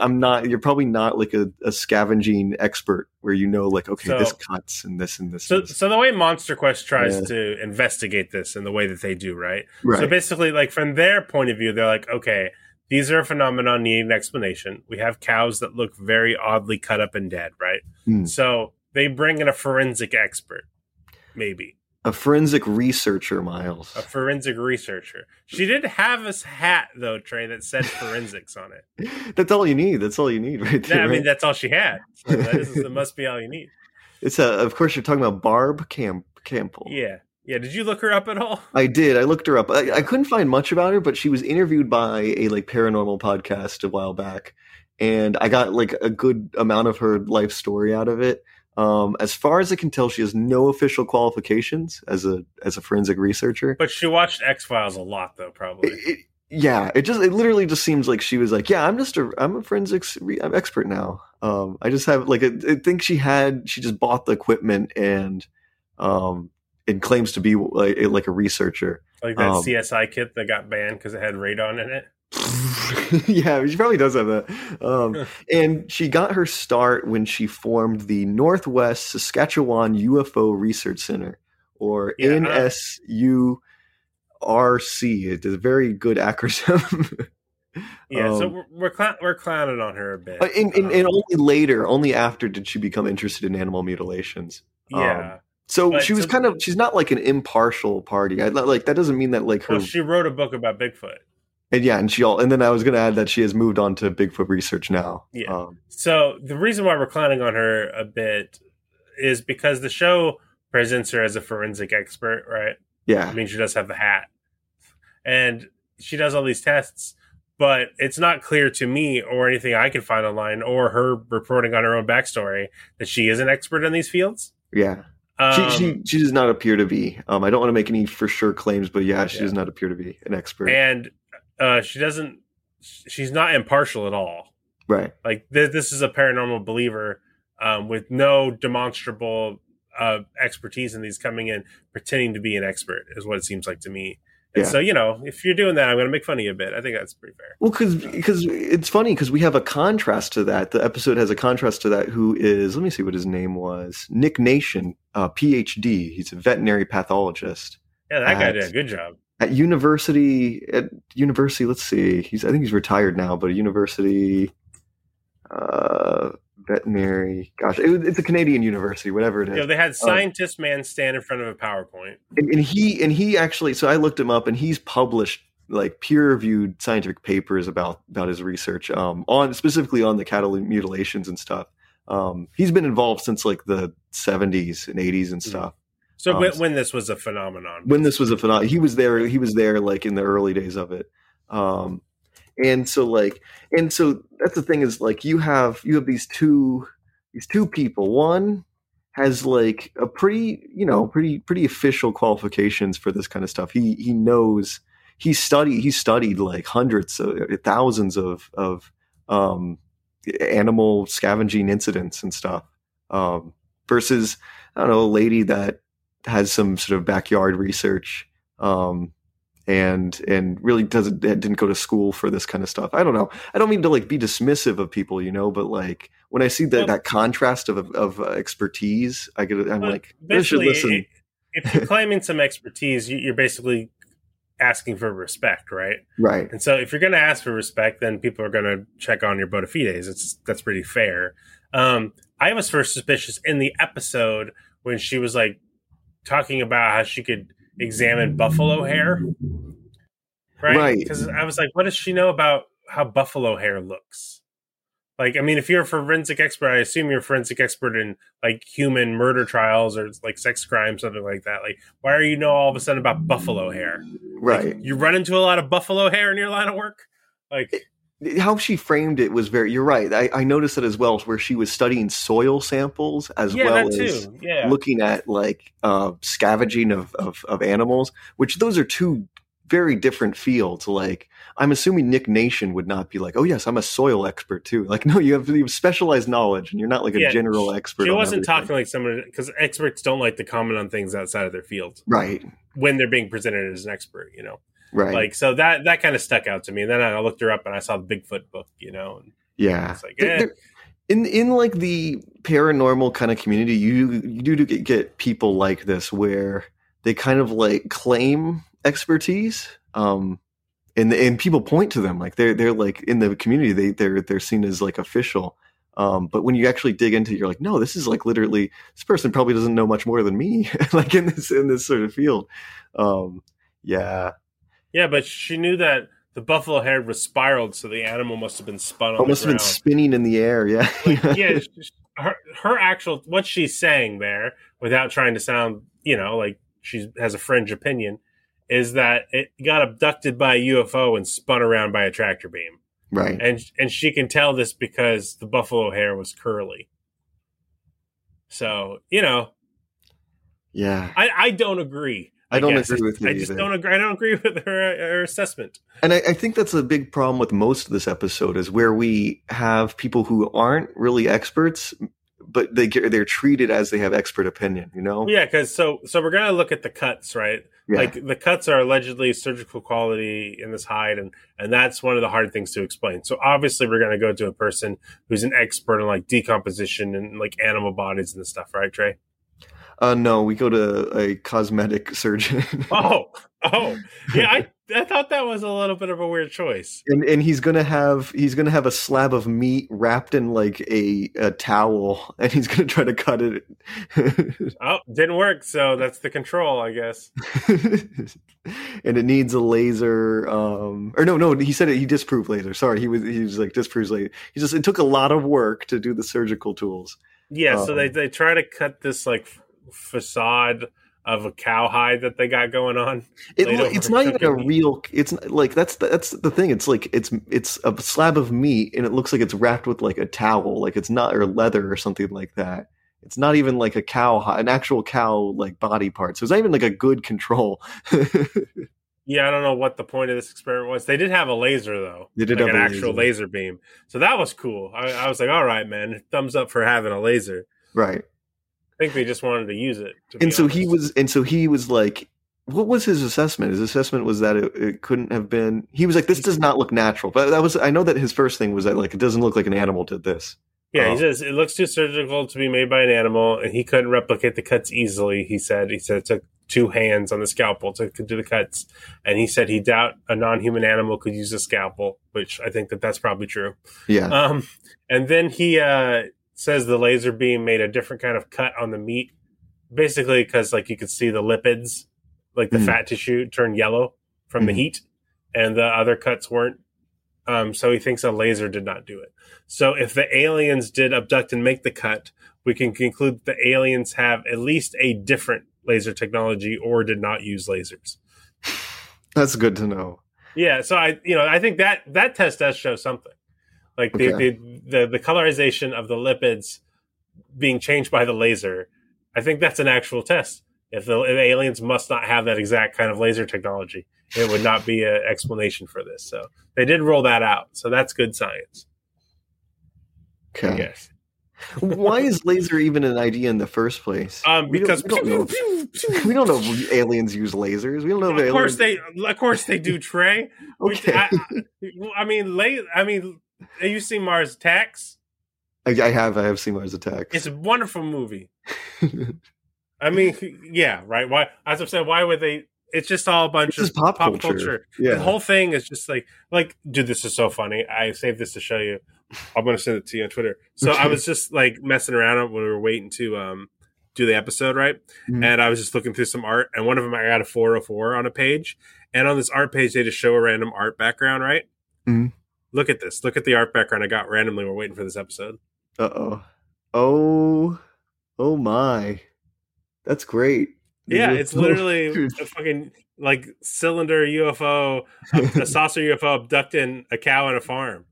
I'm not. You're probably not like a, a scavenging expert where you know, like, okay, so, this cuts and this and this. So, and this. So the way Monster Quest tries yeah. to investigate this in the way that they do, right? right? So basically, like from their point of view, they're like, okay, these are a phenomenon needing an explanation. We have cows that look very oddly cut up and dead, right? Mm. So they bring in a forensic expert, maybe. A forensic researcher, Miles. A forensic researcher. She did have a hat, though, Trey, that said forensics on it. That's all you need. That's all you need right there. Yeah, I mean, right? That's all she had. So that, is, that must be all you need. It's a, Of course, you're talking about Barb Camp, Campbell. Yeah. Yeah. Did you look her up at all? I did. I looked her up. I, I couldn't find much about her, but she was interviewed by a like paranormal podcast a while back. And I got like a good amount of her life story out of it. Um, as far as I can tell, she has no official qualifications as a as a forensic researcher. But she watched X-Files a lot, though, probably. It, it, yeah, it just it literally just seems like she was like, yeah, I'm just a I'm a forensics re- I'm expert now. Um, I just have like a, I think she had she just bought the equipment and um, and claims to be like, like a researcher. Like that um, C S I kit that got banned because it had radon in it. Yeah, she probably does have that. Um, and she got her start when she formed the Northwest Saskatchewan U F O Research Center, or yeah. N S U R C. It's a very good acronym. Yeah, um, so we're we're, cl- we're clowning on her a bit. And, and, um, and only later, only after did she become interested in animal mutilations. Yeah. Um, So but she was kind of, she's not like an impartial party. I, like that doesn't mean that like her. Well, she wrote a book about Bigfoot. And yeah, and she all, and then I was going to add that she has moved on to Bigfoot research now. Yeah. Um, so the reason why we're clowning on her a bit is because the show presents her as a forensic expert, right? Yeah. I mean, she does have the hat, and she does all these tests, but it's not clear to me or anything I can find online or her reporting on her own backstory that she is an expert in these fields. Yeah. Um, she, she she does not appear to be. Um, I don't want to make any for sure claims, but yeah, she yeah. does not appear to be an expert. And uh, she doesn't. She's not impartial at all. Right. Like th- this is a paranormal believer um, with no demonstrable uh, expertise, and these coming in pretending to be an expert is what it seems like to me. And yeah. so, you know, if you're doing that, I'm going to make fun of you a bit. I think that's pretty fair. Well, because because it's funny because we have a contrast to that. The episode has a contrast to that. Who is, let me see what his name was. Nick Nation, uh, P H D. He's a veterinary pathologist. Yeah, that at, guy did a good job. At university, at university, let's see. He's I think he's retired now, but a university uh, veterinary. Gosh, it, it's a Canadian university, whatever it is. You know, they had scientist um, man stand in front of a PowerPoint. And, and he and he actually, so I looked him up, and he's published like peer-reviewed scientific papers about about his research um, on specifically on the cattle mutilations and stuff. Um, he's been involved since like the seventies and eighties and stuff. So um, when, when this was a phenomenon, when this was a phenomenon, he was there. He was there like in the early days of it. Um, And so like, and so that's the thing is like, you have, you have these two, these two people. One has like a pretty, you know, pretty, pretty official qualifications for this kind of stuff. He, he knows he studied, he studied like hundreds of thousands of, of, um, animal scavenging incidents and stuff. Um, versus, I don't know, a lady that has some sort of backyard research, um, And and really doesn't didn't go to school for this kind of stuff. I don't know. I don't mean to like be dismissive of people, you know, but like when I see that, well, that contrast of of uh, expertise, I get I'm well, like, I should listen. It, if you're claiming some expertise, you're basically asking for respect, right? Right. And so if you're going to ask for respect, then people are going to check on your bona fides. It's that's pretty fair. Um, I was first suspicious in the episode when she was like talking about how she could examine buffalo hair, right? Because right. I was like, what does she know about how buffalo hair looks? Like, I mean, if you're a forensic expert, I assume you're a forensic expert in like human murder trials or like sex crimes, something like that. Like, why are you know all of a sudden about buffalo hair? Right. Like, you run into a lot of buffalo hair in your line of work? Like... It- How she framed it was very, you're right. I, I noticed that as well, where she was studying soil samples as yeah, well as yeah. looking at like uh, scavenging of, of, of animals, which those are two very different fields. Like, I'm assuming Nick Nation would not be like, oh, yes, I'm a soil expert too. Like, no, you have, you have specialized knowledge and you're not like yeah, a general she, expert. She wasn't everything. Talking like someone, because experts don't like to comment on things outside of their field. Right. When they're being presented as an expert, you know. Right. Like, so that, that kind of stuck out to me. And then I looked her up and I saw the Bigfoot book, you know? And yeah. It's like, eh. there, in, in like the paranormal kind of community, you, you do get, get people like this where they kind of like claim expertise. Um, and, and people point to them like they're, they're like in the community, they, they're, they're seen as like official. Um, but when you actually dig into it, you're like, no, this is like literally, this person probably doesn't know much more than me, like in this, in this sort of field. Um, yeah. Yeah, but she knew that the buffalo hair was spiraled, so the animal must have been spun on it the must ground. Have been spinning in the air, yeah. Like, yeah, her, her actual, what she's saying there, without trying to sound, you know, like she has a fringe opinion, is that it got abducted by a U F O and spun around by a tractor beam. Right. And, and she can tell this because the buffalo hair was curly. So, you know. Yeah. I, I don't agree. I, I don't guess. agree with you. I just either. don't agree. I don't agree with her, her assessment. And I, I think that's a big problem with most of this episode is where we have people who aren't really experts but they get, they're treated as they have expert opinion, you know? Yeah, because so so we're going to look at the cuts, right? Yeah. Like the cuts are allegedly surgical quality in this hide, and and that's one of the hard things to explain. So obviously we're going to go to a person who's an expert on like decomposition and like animal bodies and this stuff, right, Trey? Uh, no, we go to a cosmetic surgeon. oh, oh, yeah. I, I thought that was a little bit of a weird choice. And and he's gonna have he's gonna have a slab of meat wrapped in like a, a towel, and he's gonna try to cut it. Oh, didn't work. So that's the control, I guess. And it needs a laser. Um, or no, no. He said it, he disproved laser. Sorry, he was he was like disproves laser. He just it took a lot of work to do the surgical tools. Yeah. Um, so they they try to cut this like. facade of a cowhide that they got going on. It, it's not even a real. It's like that's the, that's the thing. It's like it's it's a slab of meat, and it looks like it's wrapped with like a towel, like it's not or leather or something like that. It's not even like a cow, an actual cow like body part. So it's not even like a good control. Yeah, I don't know what the point of this experiment was. They did have a laser though. They did like have an actual laser. laser beam, so that was cool. I, I was like, all right, man, thumbs up for having a laser. Right. I think they just wanted to use it. To and so honest. he was, and so he was like, "What was his assessment? His assessment was that it, it couldn't have been." He was like, "This does not look natural." But that was, I know that his first thing was that like it doesn't look like an animal did this. Yeah, um, he says it looks too surgical to be made by an animal, and he couldn't replicate the cuts easily. He said, "He said it took two hands on the scalpel to, to do the cuts," and he said he doubt a non-human animal could use a scalpel, which I think that that's probably true. Yeah. Um, and then he. Uh, says the laser beam made a different kind of cut on the meat, basically because like you could see the lipids, like the mm. fat tissue, turn yellow from mm. the heat, and the other cuts weren't. Um, so he thinks a laser did not do it. So if the aliens did abduct and make the cut, we can conclude that the aliens have at least a different laser technology or did not use lasers. That's good to know. Yeah, so I, you know, I think that that test does show something. Like the, okay. the, the the colorization of the lipids being changed by the laser, I think that's an actual test. If the, if the aliens must not have that exact kind of laser technology, it would not be an explanation for this. So they did roll that out. So that's good science. Okay. I guess. Why is laser even an idea in the first place? Um, because we don't, we, don't pew, pew, pew. we don't know if aliens use lasers. We don't know. Of if course aliens... they, of course they do, Trey. Okay. I, I mean, la- I mean. Have you seen Mars Attacks? I, I have. I have seen Mars Attacks. It's a wonderful movie. I mean, yeah, right. Why? As I've said, why would they? It's just all a bunch it's of pop, pop culture. culture. Yeah. The whole thing is just like, like, dude, this is so funny. I saved this to show you. I'm going to send it to you on Twitter. So I was just like messing around when we were waiting to um, do the episode, right? Mm-hmm. And I was just looking through some art, and one of them I got a four oh four on a page, and on this art page they just show a random art background, right? Mm-hmm. Look at this. Look at the art background I got randomly. We're waiting for this episode. Uh-oh. Oh. Oh, my. That's great. Yeah, it's literally a fucking, like, cylinder U F O, a, a saucer U F O abducting a cow on a farm.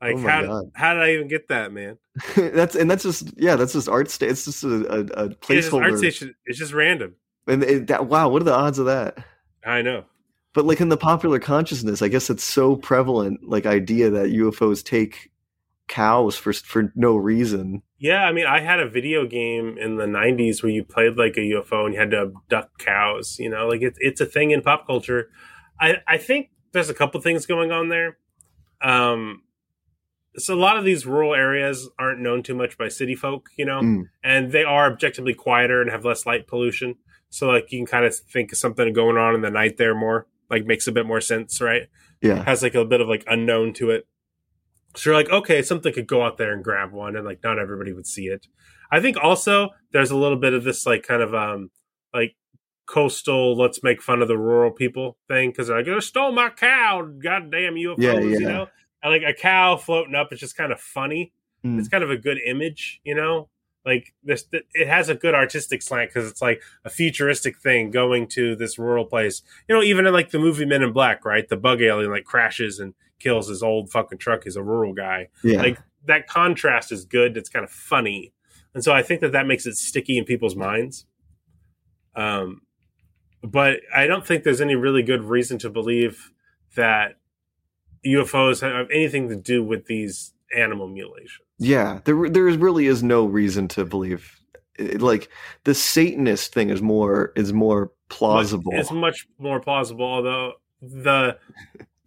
Like, oh how God. how did I even get that, man? that's And that's just, yeah, that's just art. Sta- it's just a, a, a placeholder. It's just, art it's just random. And it, that, wow, what are the odds of that? I know. But like in the popular consciousness, I guess it's so prevalent, like idea that U F Os take cows for for no reason. Yeah, I mean, I had a video game in the nineties where you played like a U F O and you had to abduct cows. You know, like it's it's a thing in pop culture. I I think there's a couple things going on there. Um, so a lot of these rural areas aren't known too much by city folk, you know, mm. and they are objectively quieter and have less light pollution. So like you can kind of think of something going on in the night there more. Like makes a bit more sense, right? Yeah. It has like a bit of like unknown to it. So you're like, okay, something could go out there and grab one and like not everybody would see it. I think also there's a little bit of this like kind of um like coastal let's make fun of the rural people thing because they're like, I stole my cow, goddamn U F Os, yeah, yeah. you know? And like a cow floating up is just kind of funny. Mm. It's kind of a good image, you know? Like this, it has a good artistic slant because it's like a futuristic thing going to this rural place. You know, even in like the movie Men in Black, right? The bug alien like crashes and kills his old fucking truck. He's a rural guy. Yeah. Like that contrast is good. It's kind of funny, and so I think that that makes it sticky in people's minds. Um, but I don't think there's any really good reason to believe that U F Os have anything to do with these animal mutilation. Yeah, there there really is no reason to believe. Like the Satanist thing is more is more plausible. It's much more plausible, although the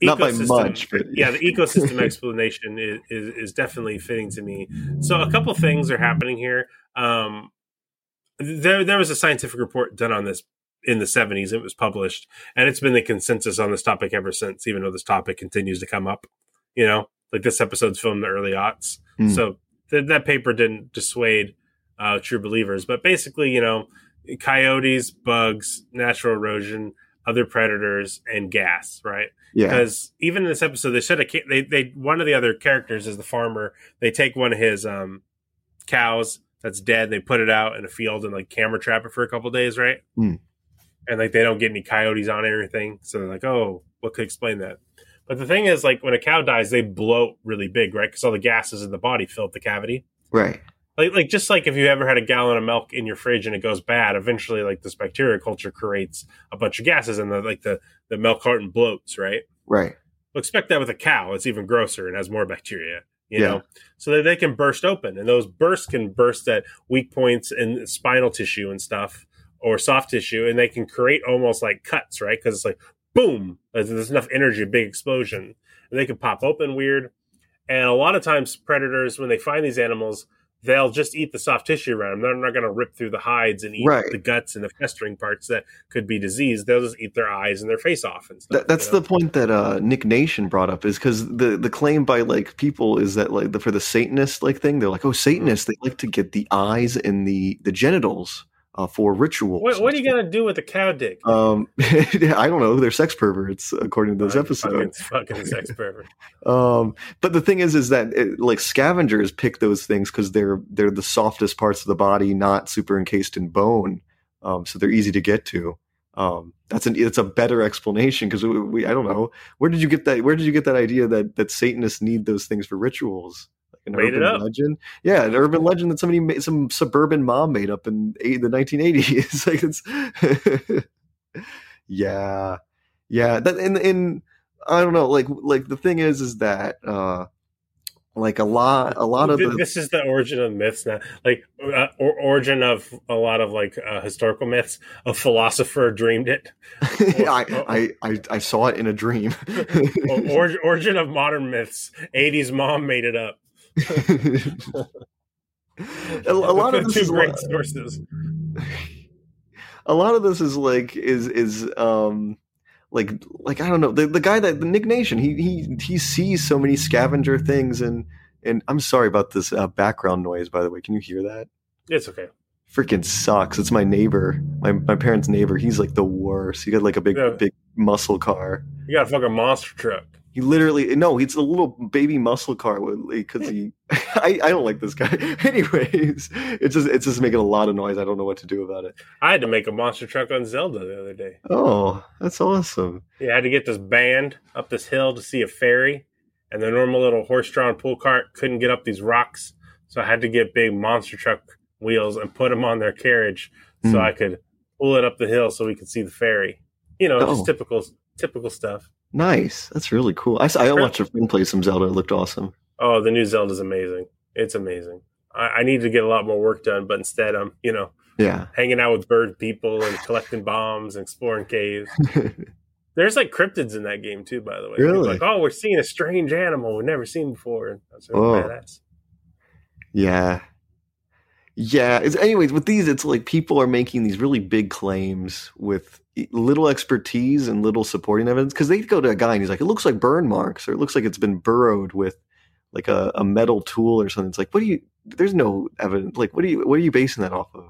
not by much. But yeah, the ecosystem explanation is, is is definitely fitting to me. So a couple things are happening here. Um, there there was a scientific report done on this in the seventies. It was published, and it's been the consensus on this topic ever since. Even though this topic continues to come up, you know, like this episode's filmed in the early aughts, mm. so th- that paper didn't dissuade. Uh, true believers, but basically, you know, coyotes, bugs, natural erosion, other predators, and gas, right? Yeah. Because even in this episode, they said a, they they one of the other characters is the farmer. They take one of his um, cows that's dead, and they put it out in a field and like camera trap it for a couple of days, right? Mm. And like they don't get any coyotes on it or anything, so they're like, oh, what could explain that? But the thing is, like when a cow dies, they bloat really big, right? Because all the gases in the body fill up the cavity, right? Like, like just like if you ever had a gallon of milk in your fridge and it goes bad, eventually, like this bacteria culture creates a bunch of gases and the like the, the milk carton bloats, right? Right. Well, expect that with a cow. It's even grosser and has more bacteria, you yeah. know, so that they can burst open, and those bursts can burst at weak points in spinal tissue and stuff or soft tissue, and they can create almost like cuts, right? Because it's like boom, there's enough energy, big explosion, and they can pop open weird. And a lot of times, predators when they find these animals, they'll just eat the soft tissue around them. They're not going to rip through the hides and eat right. the guts and the festering parts that could be diseased. They'll just eat their eyes and their face off and stuff. That, that's you know? the point that uh, Nick Nation brought up, is because the, the claim by like people is that like the, for the Satanist like thing, they're like, oh, Satanists, they like to get the eyes and the, the genitals uh, for rituals. What, what are you going to do with a cow dick? Um, I don't know. They're sex perverts, according to those I'm episodes. Fucking, fucking sex pervert. Um, but the thing is, is that it, like scavengers pick those things because they're they're the softest parts of the body, not super encased in bone, um, so they're easy to get to. Um, that's an it's a better explanation because we, we I don't know where did you get that where did you get that idea that that Satanists need those things for rituals. An made urban it up. legend, yeah, an urban legend that somebody, made, some suburban mom made up in the nineteen eighties. Like it's, yeah, yeah. That and and I don't know. Like like the thing is, is that uh, like a lot, a lot of the, this is the origin of myths now. Like uh, or, origin of a lot of like uh, historical myths. A philosopher dreamed it. Or, I, or, I I I saw it in a dream. or, origin of modern myths. eighties mom made it up. a, a lot of this is great lot, sources. A lot of this is like is is um like like I don't know the the guy that the Nick Nation he he he sees so many scavenger things and and I'm sorry about this uh, background noise, by the way. Can you hear that? It's okay. Freaking sucks. It's my neighbor, my my parents' neighbor. He's like the worst. He got like a big yeah. big muscle car. You got a fucking monster truck. He literally no, he's a little baby muscle car because he. I, I don't like this guy. Anyways, it's just it's just making a lot of noise. I don't know what to do about it. I had to make a monster truck on Zelda the other day. Oh, that's awesome! Yeah, I had to get this band up this hill to see a ferry, and the normal little horse-drawn pull cart couldn't get up these rocks, so I had to get big monster truck wheels and put them on their carriage mm. so I could pull it up the hill so we could see the ferry. You know, oh. just typical typical stuff. Nice. That's really cool. I, I watched a friend play some Zelda. It looked awesome. Oh, the new Zelda's amazing. It's amazing. I, I need to get a lot more work done, but instead I'm, you know, yeah, hanging out with bird people and collecting bombs and exploring caves. There's like cryptids in that game too, by the way. Really? Like, oh, we're seeing a strange animal we've never seen before. That's really oh. badass. Yeah. Yeah. It's, anyways, with these, it's like people are making these really big claims with little expertise and little supporting evidence, because they go to a guy and he's like, it looks like burn marks, or it looks like it's been burrowed with like a, a metal tool or something. It's like, what do you? There's no evidence. Like, what do you? What are you basing that off of?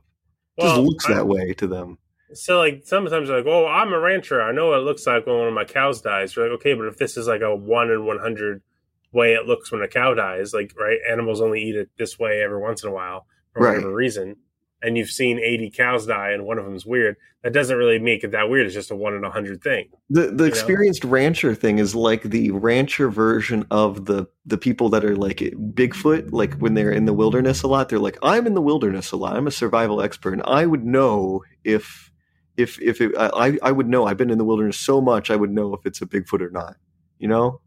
It well, just looks that I, way to them. So like sometimes they're like, oh, I'm a rancher. I know what it looks like when one of my cows dies. You're like, okay, but if this is like a one in one hundred way it looks when a cow dies, like right, animals only eat it this way every once in a while. For right. whatever reason, and you've seen eighty cows die and one of them is weird, that doesn't really make it that weird. It's just a one in a hundred thing. The the experienced know? rancher thing is like the rancher version of the, the people that are like Bigfoot, like when they're in the wilderness a lot, they're like, I'm in the wilderness a lot. I'm a survival expert. And I would know if, if, if it, I, I would know I've been in the wilderness so much, I would know if it's a Bigfoot or not, you know?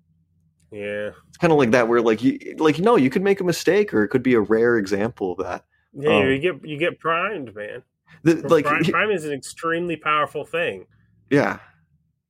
Yeah. It's kind of like that where like you like no, you could make a mistake or it could be a rare example of that. Yeah, um, you get you get primed, man. The, like prime, prime is an extremely powerful thing. Yeah.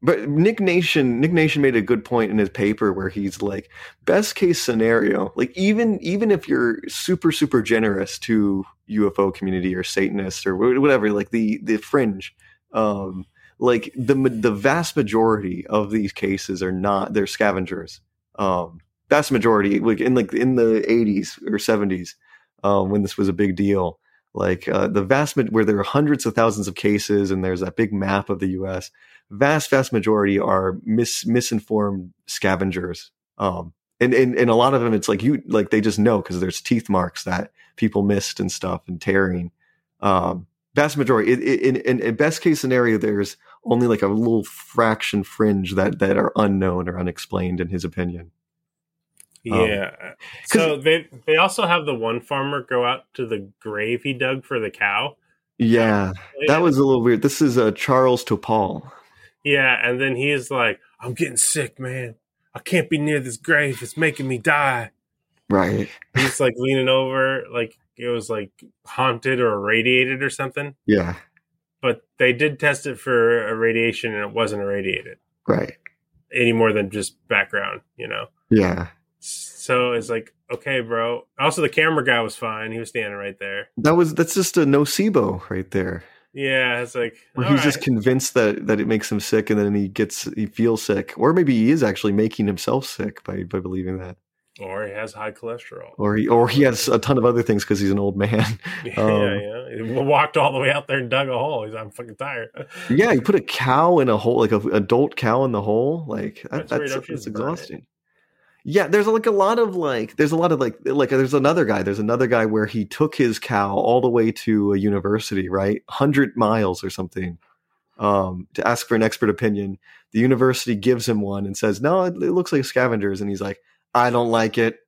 But Nick Nation, Nick Nation made a good point in his paper where he's like, best case scenario, like even even if you're super super generous to U F O community or Satanists or whatever, like the the fringe, um, like the the vast majority of these cases are not they're scavengers. Um, vast majority, like in like in the eighties or seventies, um, when this was a big deal, like uh, the vast where there are hundreds of thousands of cases and there's that big map of the U S Vast, vast majority are mis misinformed scavengers, um, and and and a lot of them, it's like you like they just know because there's teeth marks that people missed and stuff and tearing. Um, vast majority, in, in, in best case scenario, there's only like a little fraction fringe that that are unknown or unexplained, in his opinion. Yeah. Um, so they they also have the one farmer go out to the grave he dug for the cow. Yeah, that was a little weird. This is a uh, Charles Topal. Yeah, and then he is like, I'm getting sick, man. I can't be near this grave. It's making me die. Right. He's like leaning over like it was like haunted or irradiated or something. Yeah. But they did test it for irradiation and it wasn't irradiated. Right. Any more than just background, you know? Yeah. So it's like, okay, bro. Also, the camera guy was fine. He was standing right there. That was That's just a nocebo right there. Yeah, it's like where he's right. just convinced that, that it makes him sick, and then he gets he feels sick, or maybe he is actually making himself sick by, by believing that, or he has high cholesterol, or he or he has a ton of other things because he's an old man. Yeah, um, yeah, he walked all the way out there and dug a hole. He's I'm fucking tired. Yeah, you put a cow in a hole, like an adult cow in the hole, like that, that's that's, that's, that's exhausting. Yeah, there's like a lot of like, there's a lot of like, like there's another guy, there's another guy where he took his cow all the way to a university, right? one hundred miles or something, um, to ask for an expert opinion. The university gives him one and says, no, it, it looks like scavengers. And he's like, I don't like it.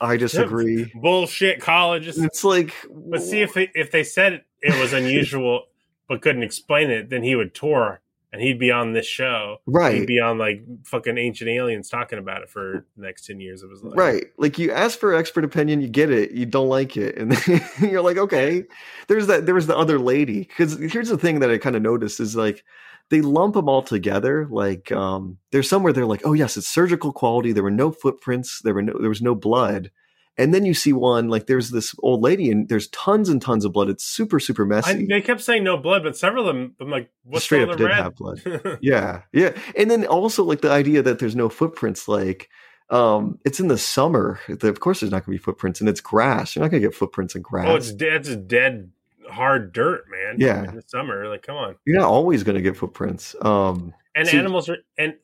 I disagree. Bullshit colleges. It's like, but see, if they, if they said it was unusual, but couldn't explain it, then he would tour. And he'd be on this show. Right. He'd be on like fucking Ancient Aliens talking about it for the next ten years of his life. Right. Like you ask for expert opinion, you get it. You don't like it. And then you're like, okay, there's that. There was the other lady. Cause here's the thing that I kind of noticed is like, they lump them all together. Like um, there's somewhere they're like, oh yes, it's surgical quality. There were no footprints. There were no, there was no blood. And then you see one, like there's this old lady and there's tons and tons of blood. It's super, super messy. I, they kept saying no blood, but several of them, I'm like, what's straight up did red? Have blood. Yeah. Yeah. And then also like the idea that there's no footprints, like um, it's in the summer. Of course there's not going to be footprints and it's grass. You're not going to get footprints in grass. Oh, it's dead. It's dead, hard dirt, man. Yeah. In the summer. Like, come on. You're not always going to get footprints. Um, and so, animals are, and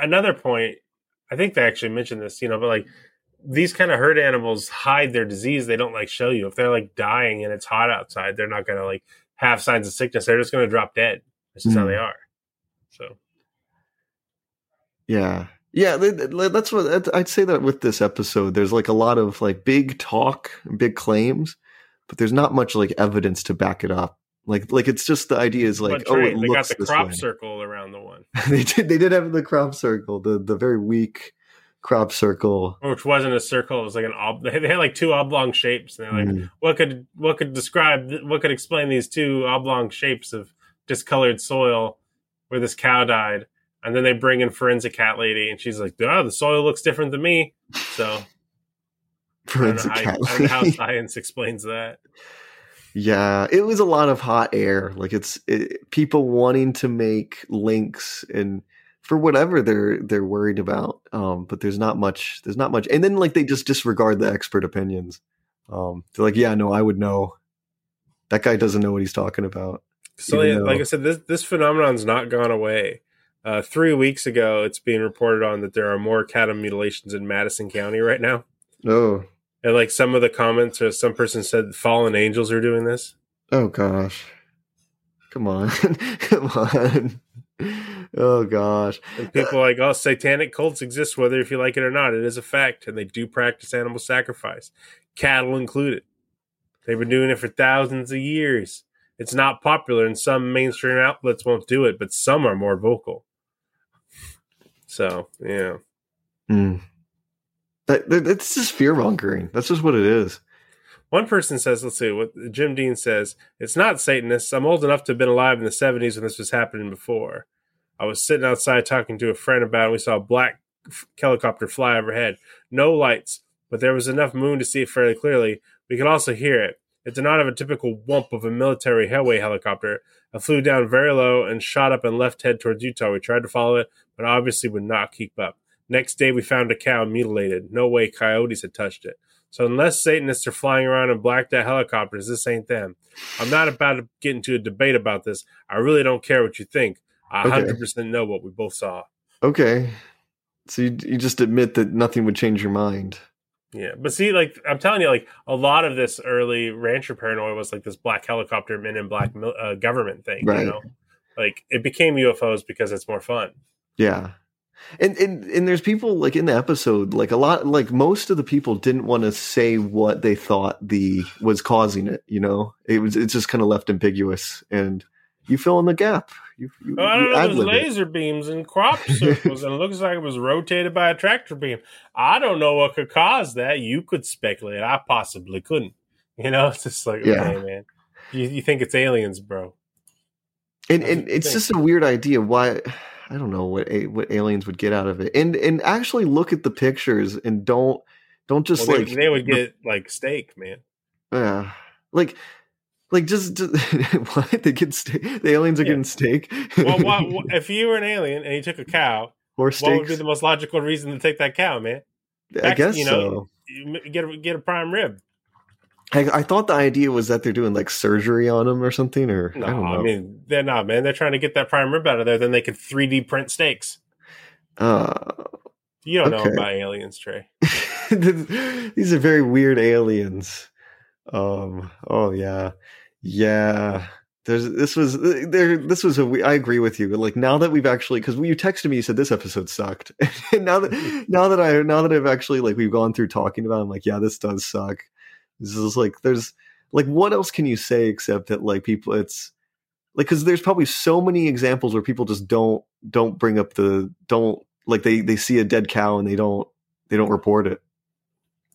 another point, I think they actually mentioned this, you know, but like, these kind of herd animals hide their disease. They don't like show you. If they're like dying and it's hot outside, they're not going to like have signs of sickness. They're just going to drop dead. That's just mm-hmm. how they are. So. Yeah. Yeah. That's what I'd say that with this episode, there's like a lot of like big talk, big claims, but there's not much like evidence to back it up. Like, like it's just the idea is like, oh, it they looks got the crop way. Circle around the one. they did. They did have the crop circle, the, the very weak, crop circle, which wasn't a circle, it was like an ob- they had like two oblong shapes, and they're like mm. what could what could describe what could explain these two oblong shapes of discolored soil where this cow died. And then they bring in forensic cat lady and she's like, oh, the soil looks different than me. So forensic I don't know how, cat I don't know how science explains that. Yeah, it was a lot of hot air, like it's it, people wanting to make links and for whatever they're they're worried about, um, but there's not much. There's not much, and then like they just disregard the expert opinions. Um, they're like, "Yeah, no, I would know. That guy doesn't know what he's talking about." So, yeah, though- like I said, this this phenomenon's not gone away. Uh, three weeks ago, it's being reported on that there are more cattle mutilations in Madison County right now. Oh, and like some of the comments, or some person said, "Fallen angels are doing this." Oh gosh, come on, come on. Oh gosh. And people are like, oh, satanic cults exist whether if you like it or not. It is a fact, and they do practice animal sacrifice, cattle included. They've been doing it for thousands of years. It's not popular, and some mainstream outlets won't do it, but some are more vocal. So yeah, Mm. That, that that's just fear mongering. That's just what it is. One person says, let's see what Jim Dean says. It's not Satanists. I'm old enough to have been alive in the seventies when this was happening before. I was sitting outside talking to a friend about it. And we saw a black f- helicopter fly overhead. No lights, but there was enough moon to see it fairly clearly. We could also hear it. It did not have a typical whoop of a military highway helicopter. It flew down very low and shot up and left head towards Utah. We tried to follow it, but obviously would not keep up. Next day, we found a cow mutilated. No way coyotes had touched it. So unless Satanists are flying around in blacked out helicopters, this ain't them. I'm not about to get into a debate about this. I really don't care what you think. I okay. one hundred percent know what we both saw. Okay. So you, you just admit that nothing would change your mind. Yeah. But see, like, I'm telling you, like, a lot of this early rancher paranoia was like this black helicopter men in black uh, government thing. Right. You know? Like, it became U F Os because it's more fun. Yeah. And, and and there's people like in the episode, like a lot, like most of the people didn't want to say what they thought the was causing it. You know, it was it's just kind of left ambiguous, and you fill in the gap. You, you, oh, I don't you know. It was laser it. beams and crop circles, and it looks like it was rotated by a tractor beam. I don't know what could cause that. You could speculate. I possibly couldn't. You know, it's just like, yeah. okay, man, you, you think it's aliens, bro? And That's and it's think. just a weird idea. Why? I don't know what what aliens would get out of it, and and actually look at the pictures and don't don't just well, they, like they would get like steak, man. Yeah, like like just, just what they get steak. The aliens are yeah. getting steak. Well, what, what, if you were an alien and you took a cow, or steaks. What would be the most logical reason to take that cow, man? Back, I guess you know, so. Get a, get a prime rib. I, I thought the idea was that they're doing like surgery on them or something, or no, I don't know. I mean, they're not, man. They're trying to get that prime rib out of there, then they could three D print steaks. Uh, you don't okay. know about aliens, Trey. These are very weird aliens. Um. Oh yeah, yeah. There's this was there. This was a. I agree with you. Like now that we've actually, because you texted me, you said this episode sucked. And now that now that I now that I've actually like we've gone through talking about it, I'm like, yeah, this does suck. This is like, there's like, what else can you say except that like people it's like, cause there's probably so many examples where people just don't, don't bring up the, don't like they, they see a dead cow and they don't, they don't report it.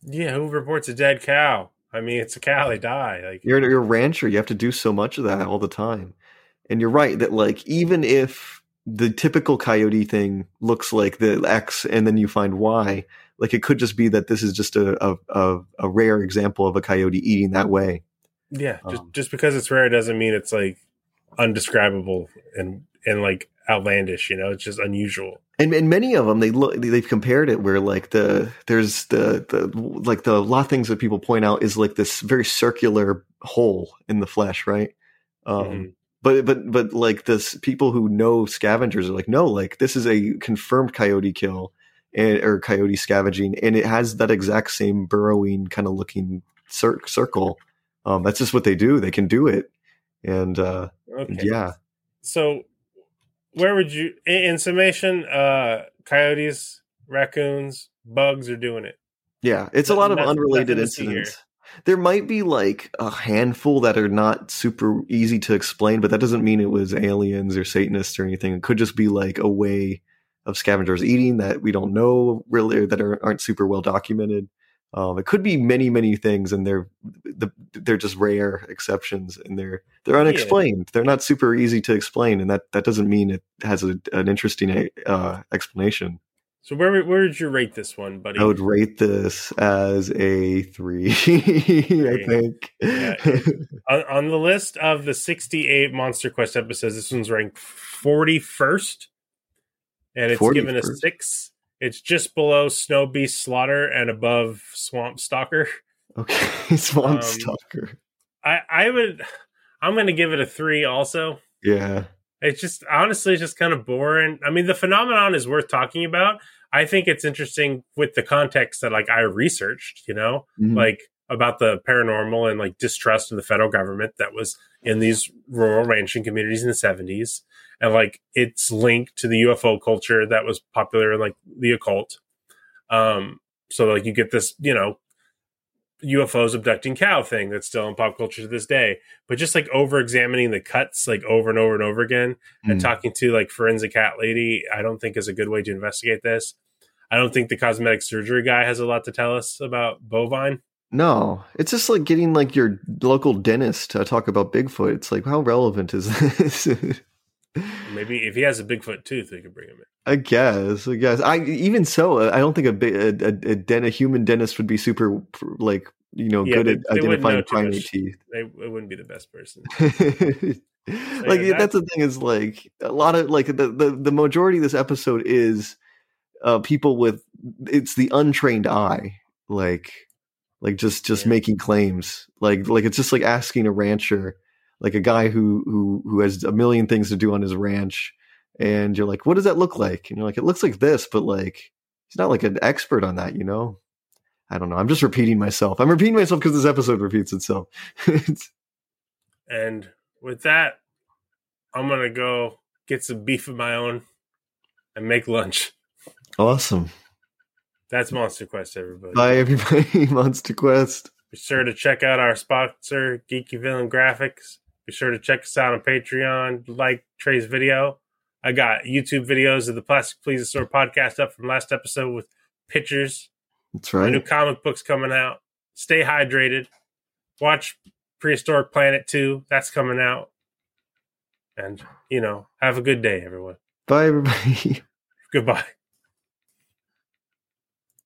Yeah. Who reports a dead cow? I mean, it's a cow. They die. Like you're, you're a rancher. You have to do so much of that all the time. And you're right that like, even if the typical coyote thing looks like the X and then you find Y, like it could just be that this is just a a, a, a rare example of a coyote eating that way. Yeah, just, um, just because it's rare doesn't mean it's like undescribable and and like outlandish. You know, it's just unusual. And and many of them they look they've compared it where like the there's the the like the a lot of things that people point out is like this very circular hole in the flesh, right? Um, mm-hmm. But but but like this people who know scavengers are like no, like this is a confirmed coyote kill. And, or coyote scavenging, and it has that exact same burrowing kind of looking cir- circle. Um, that's just what they do. They can do it, and uh, okay. yeah. So, where would you, in, in summation, uh, coyotes, raccoons, bugs are doing it? Yeah, it's a lot of unrelated incidents. There might be like a handful that are not super easy to explain, but that doesn't mean it was aliens or Satanists or anything. It could just be like a way of scavengers eating that we don't know really, or that are, aren't super well documented. Um, it could be many, many things, and they're the, they're just rare exceptions, and they're they're unexplained. Yeah. They're not super easy to explain, and that, that doesn't mean it has a, an interesting uh, explanation. So where where would you rate this one, buddy? I would rate this as a three, I think. Yeah. on, on the list of the sixty-eight Monster Quest episodes, this one's ranked forty-first. And it's given a six. It's just below Snow Beast Slaughter and above Swamp Stalker. Okay, Swamp um, Stalker. I, I would. I'm going to give it a three. Also, yeah. It's just honestly it's just kind of boring. I mean, the phenomenon is worth talking about. I think it's interesting with the context that like I researched. You know, mm-hmm. like about the paranormal and like distrust in the federal government that was in these rural ranching communities in the seventies. And like it's linked to the U F O culture that was popular in like the occult. Um, so like you get this, you know, U F Os abducting cow thing that's still in pop culture to this day. But just like over examining the cuts like over and over and over again mm. and talking to like forensic cat lady, I don't think is a good way to investigate this. I don't think the cosmetic surgery guy has a lot to tell us about bovine. No, it's just like getting like your local dentist to talk about Bigfoot. It's like, how relevant is this? Maybe if he has a Bigfoot tooth, we could bring him in. I guess. I guess. I even so, I don't think a a, a, a, dent, a human dentist would be super like you know yeah, good they, at they identifying primate teeth. They it wouldn't be the best person. So, like yeah, that's, that's the thing is like a lot of like the the, the majority of this episode is uh, people with it's the untrained eye like like just just yeah. making claims like like it's just like asking a rancher. Like a guy who who who has a million things to do on his ranch, and you're like, "What does that look like?" And you're like, "It looks like this," but like he's not like an expert on that, you know. I don't know. I'm just repeating myself. I'm repeating myself because this episode repeats itself. And with that, I'm gonna go get some beef of my own and make lunch. Awesome. That's Monster Quest, everybody. Bye, everybody. Monster Quest. Be sure to check out our sponsor, Geeky Villain Graphics. Be sure to check us out on Patreon, like Trey's video. I got YouTube videos of the Plastic Plesiosaur podcast up from last episode with pictures. That's right. New comic books coming out. Stay hydrated. Watch Prehistoric Planet two. That's coming out. And, you know, have a good day, everyone. Bye, everybody. Goodbye.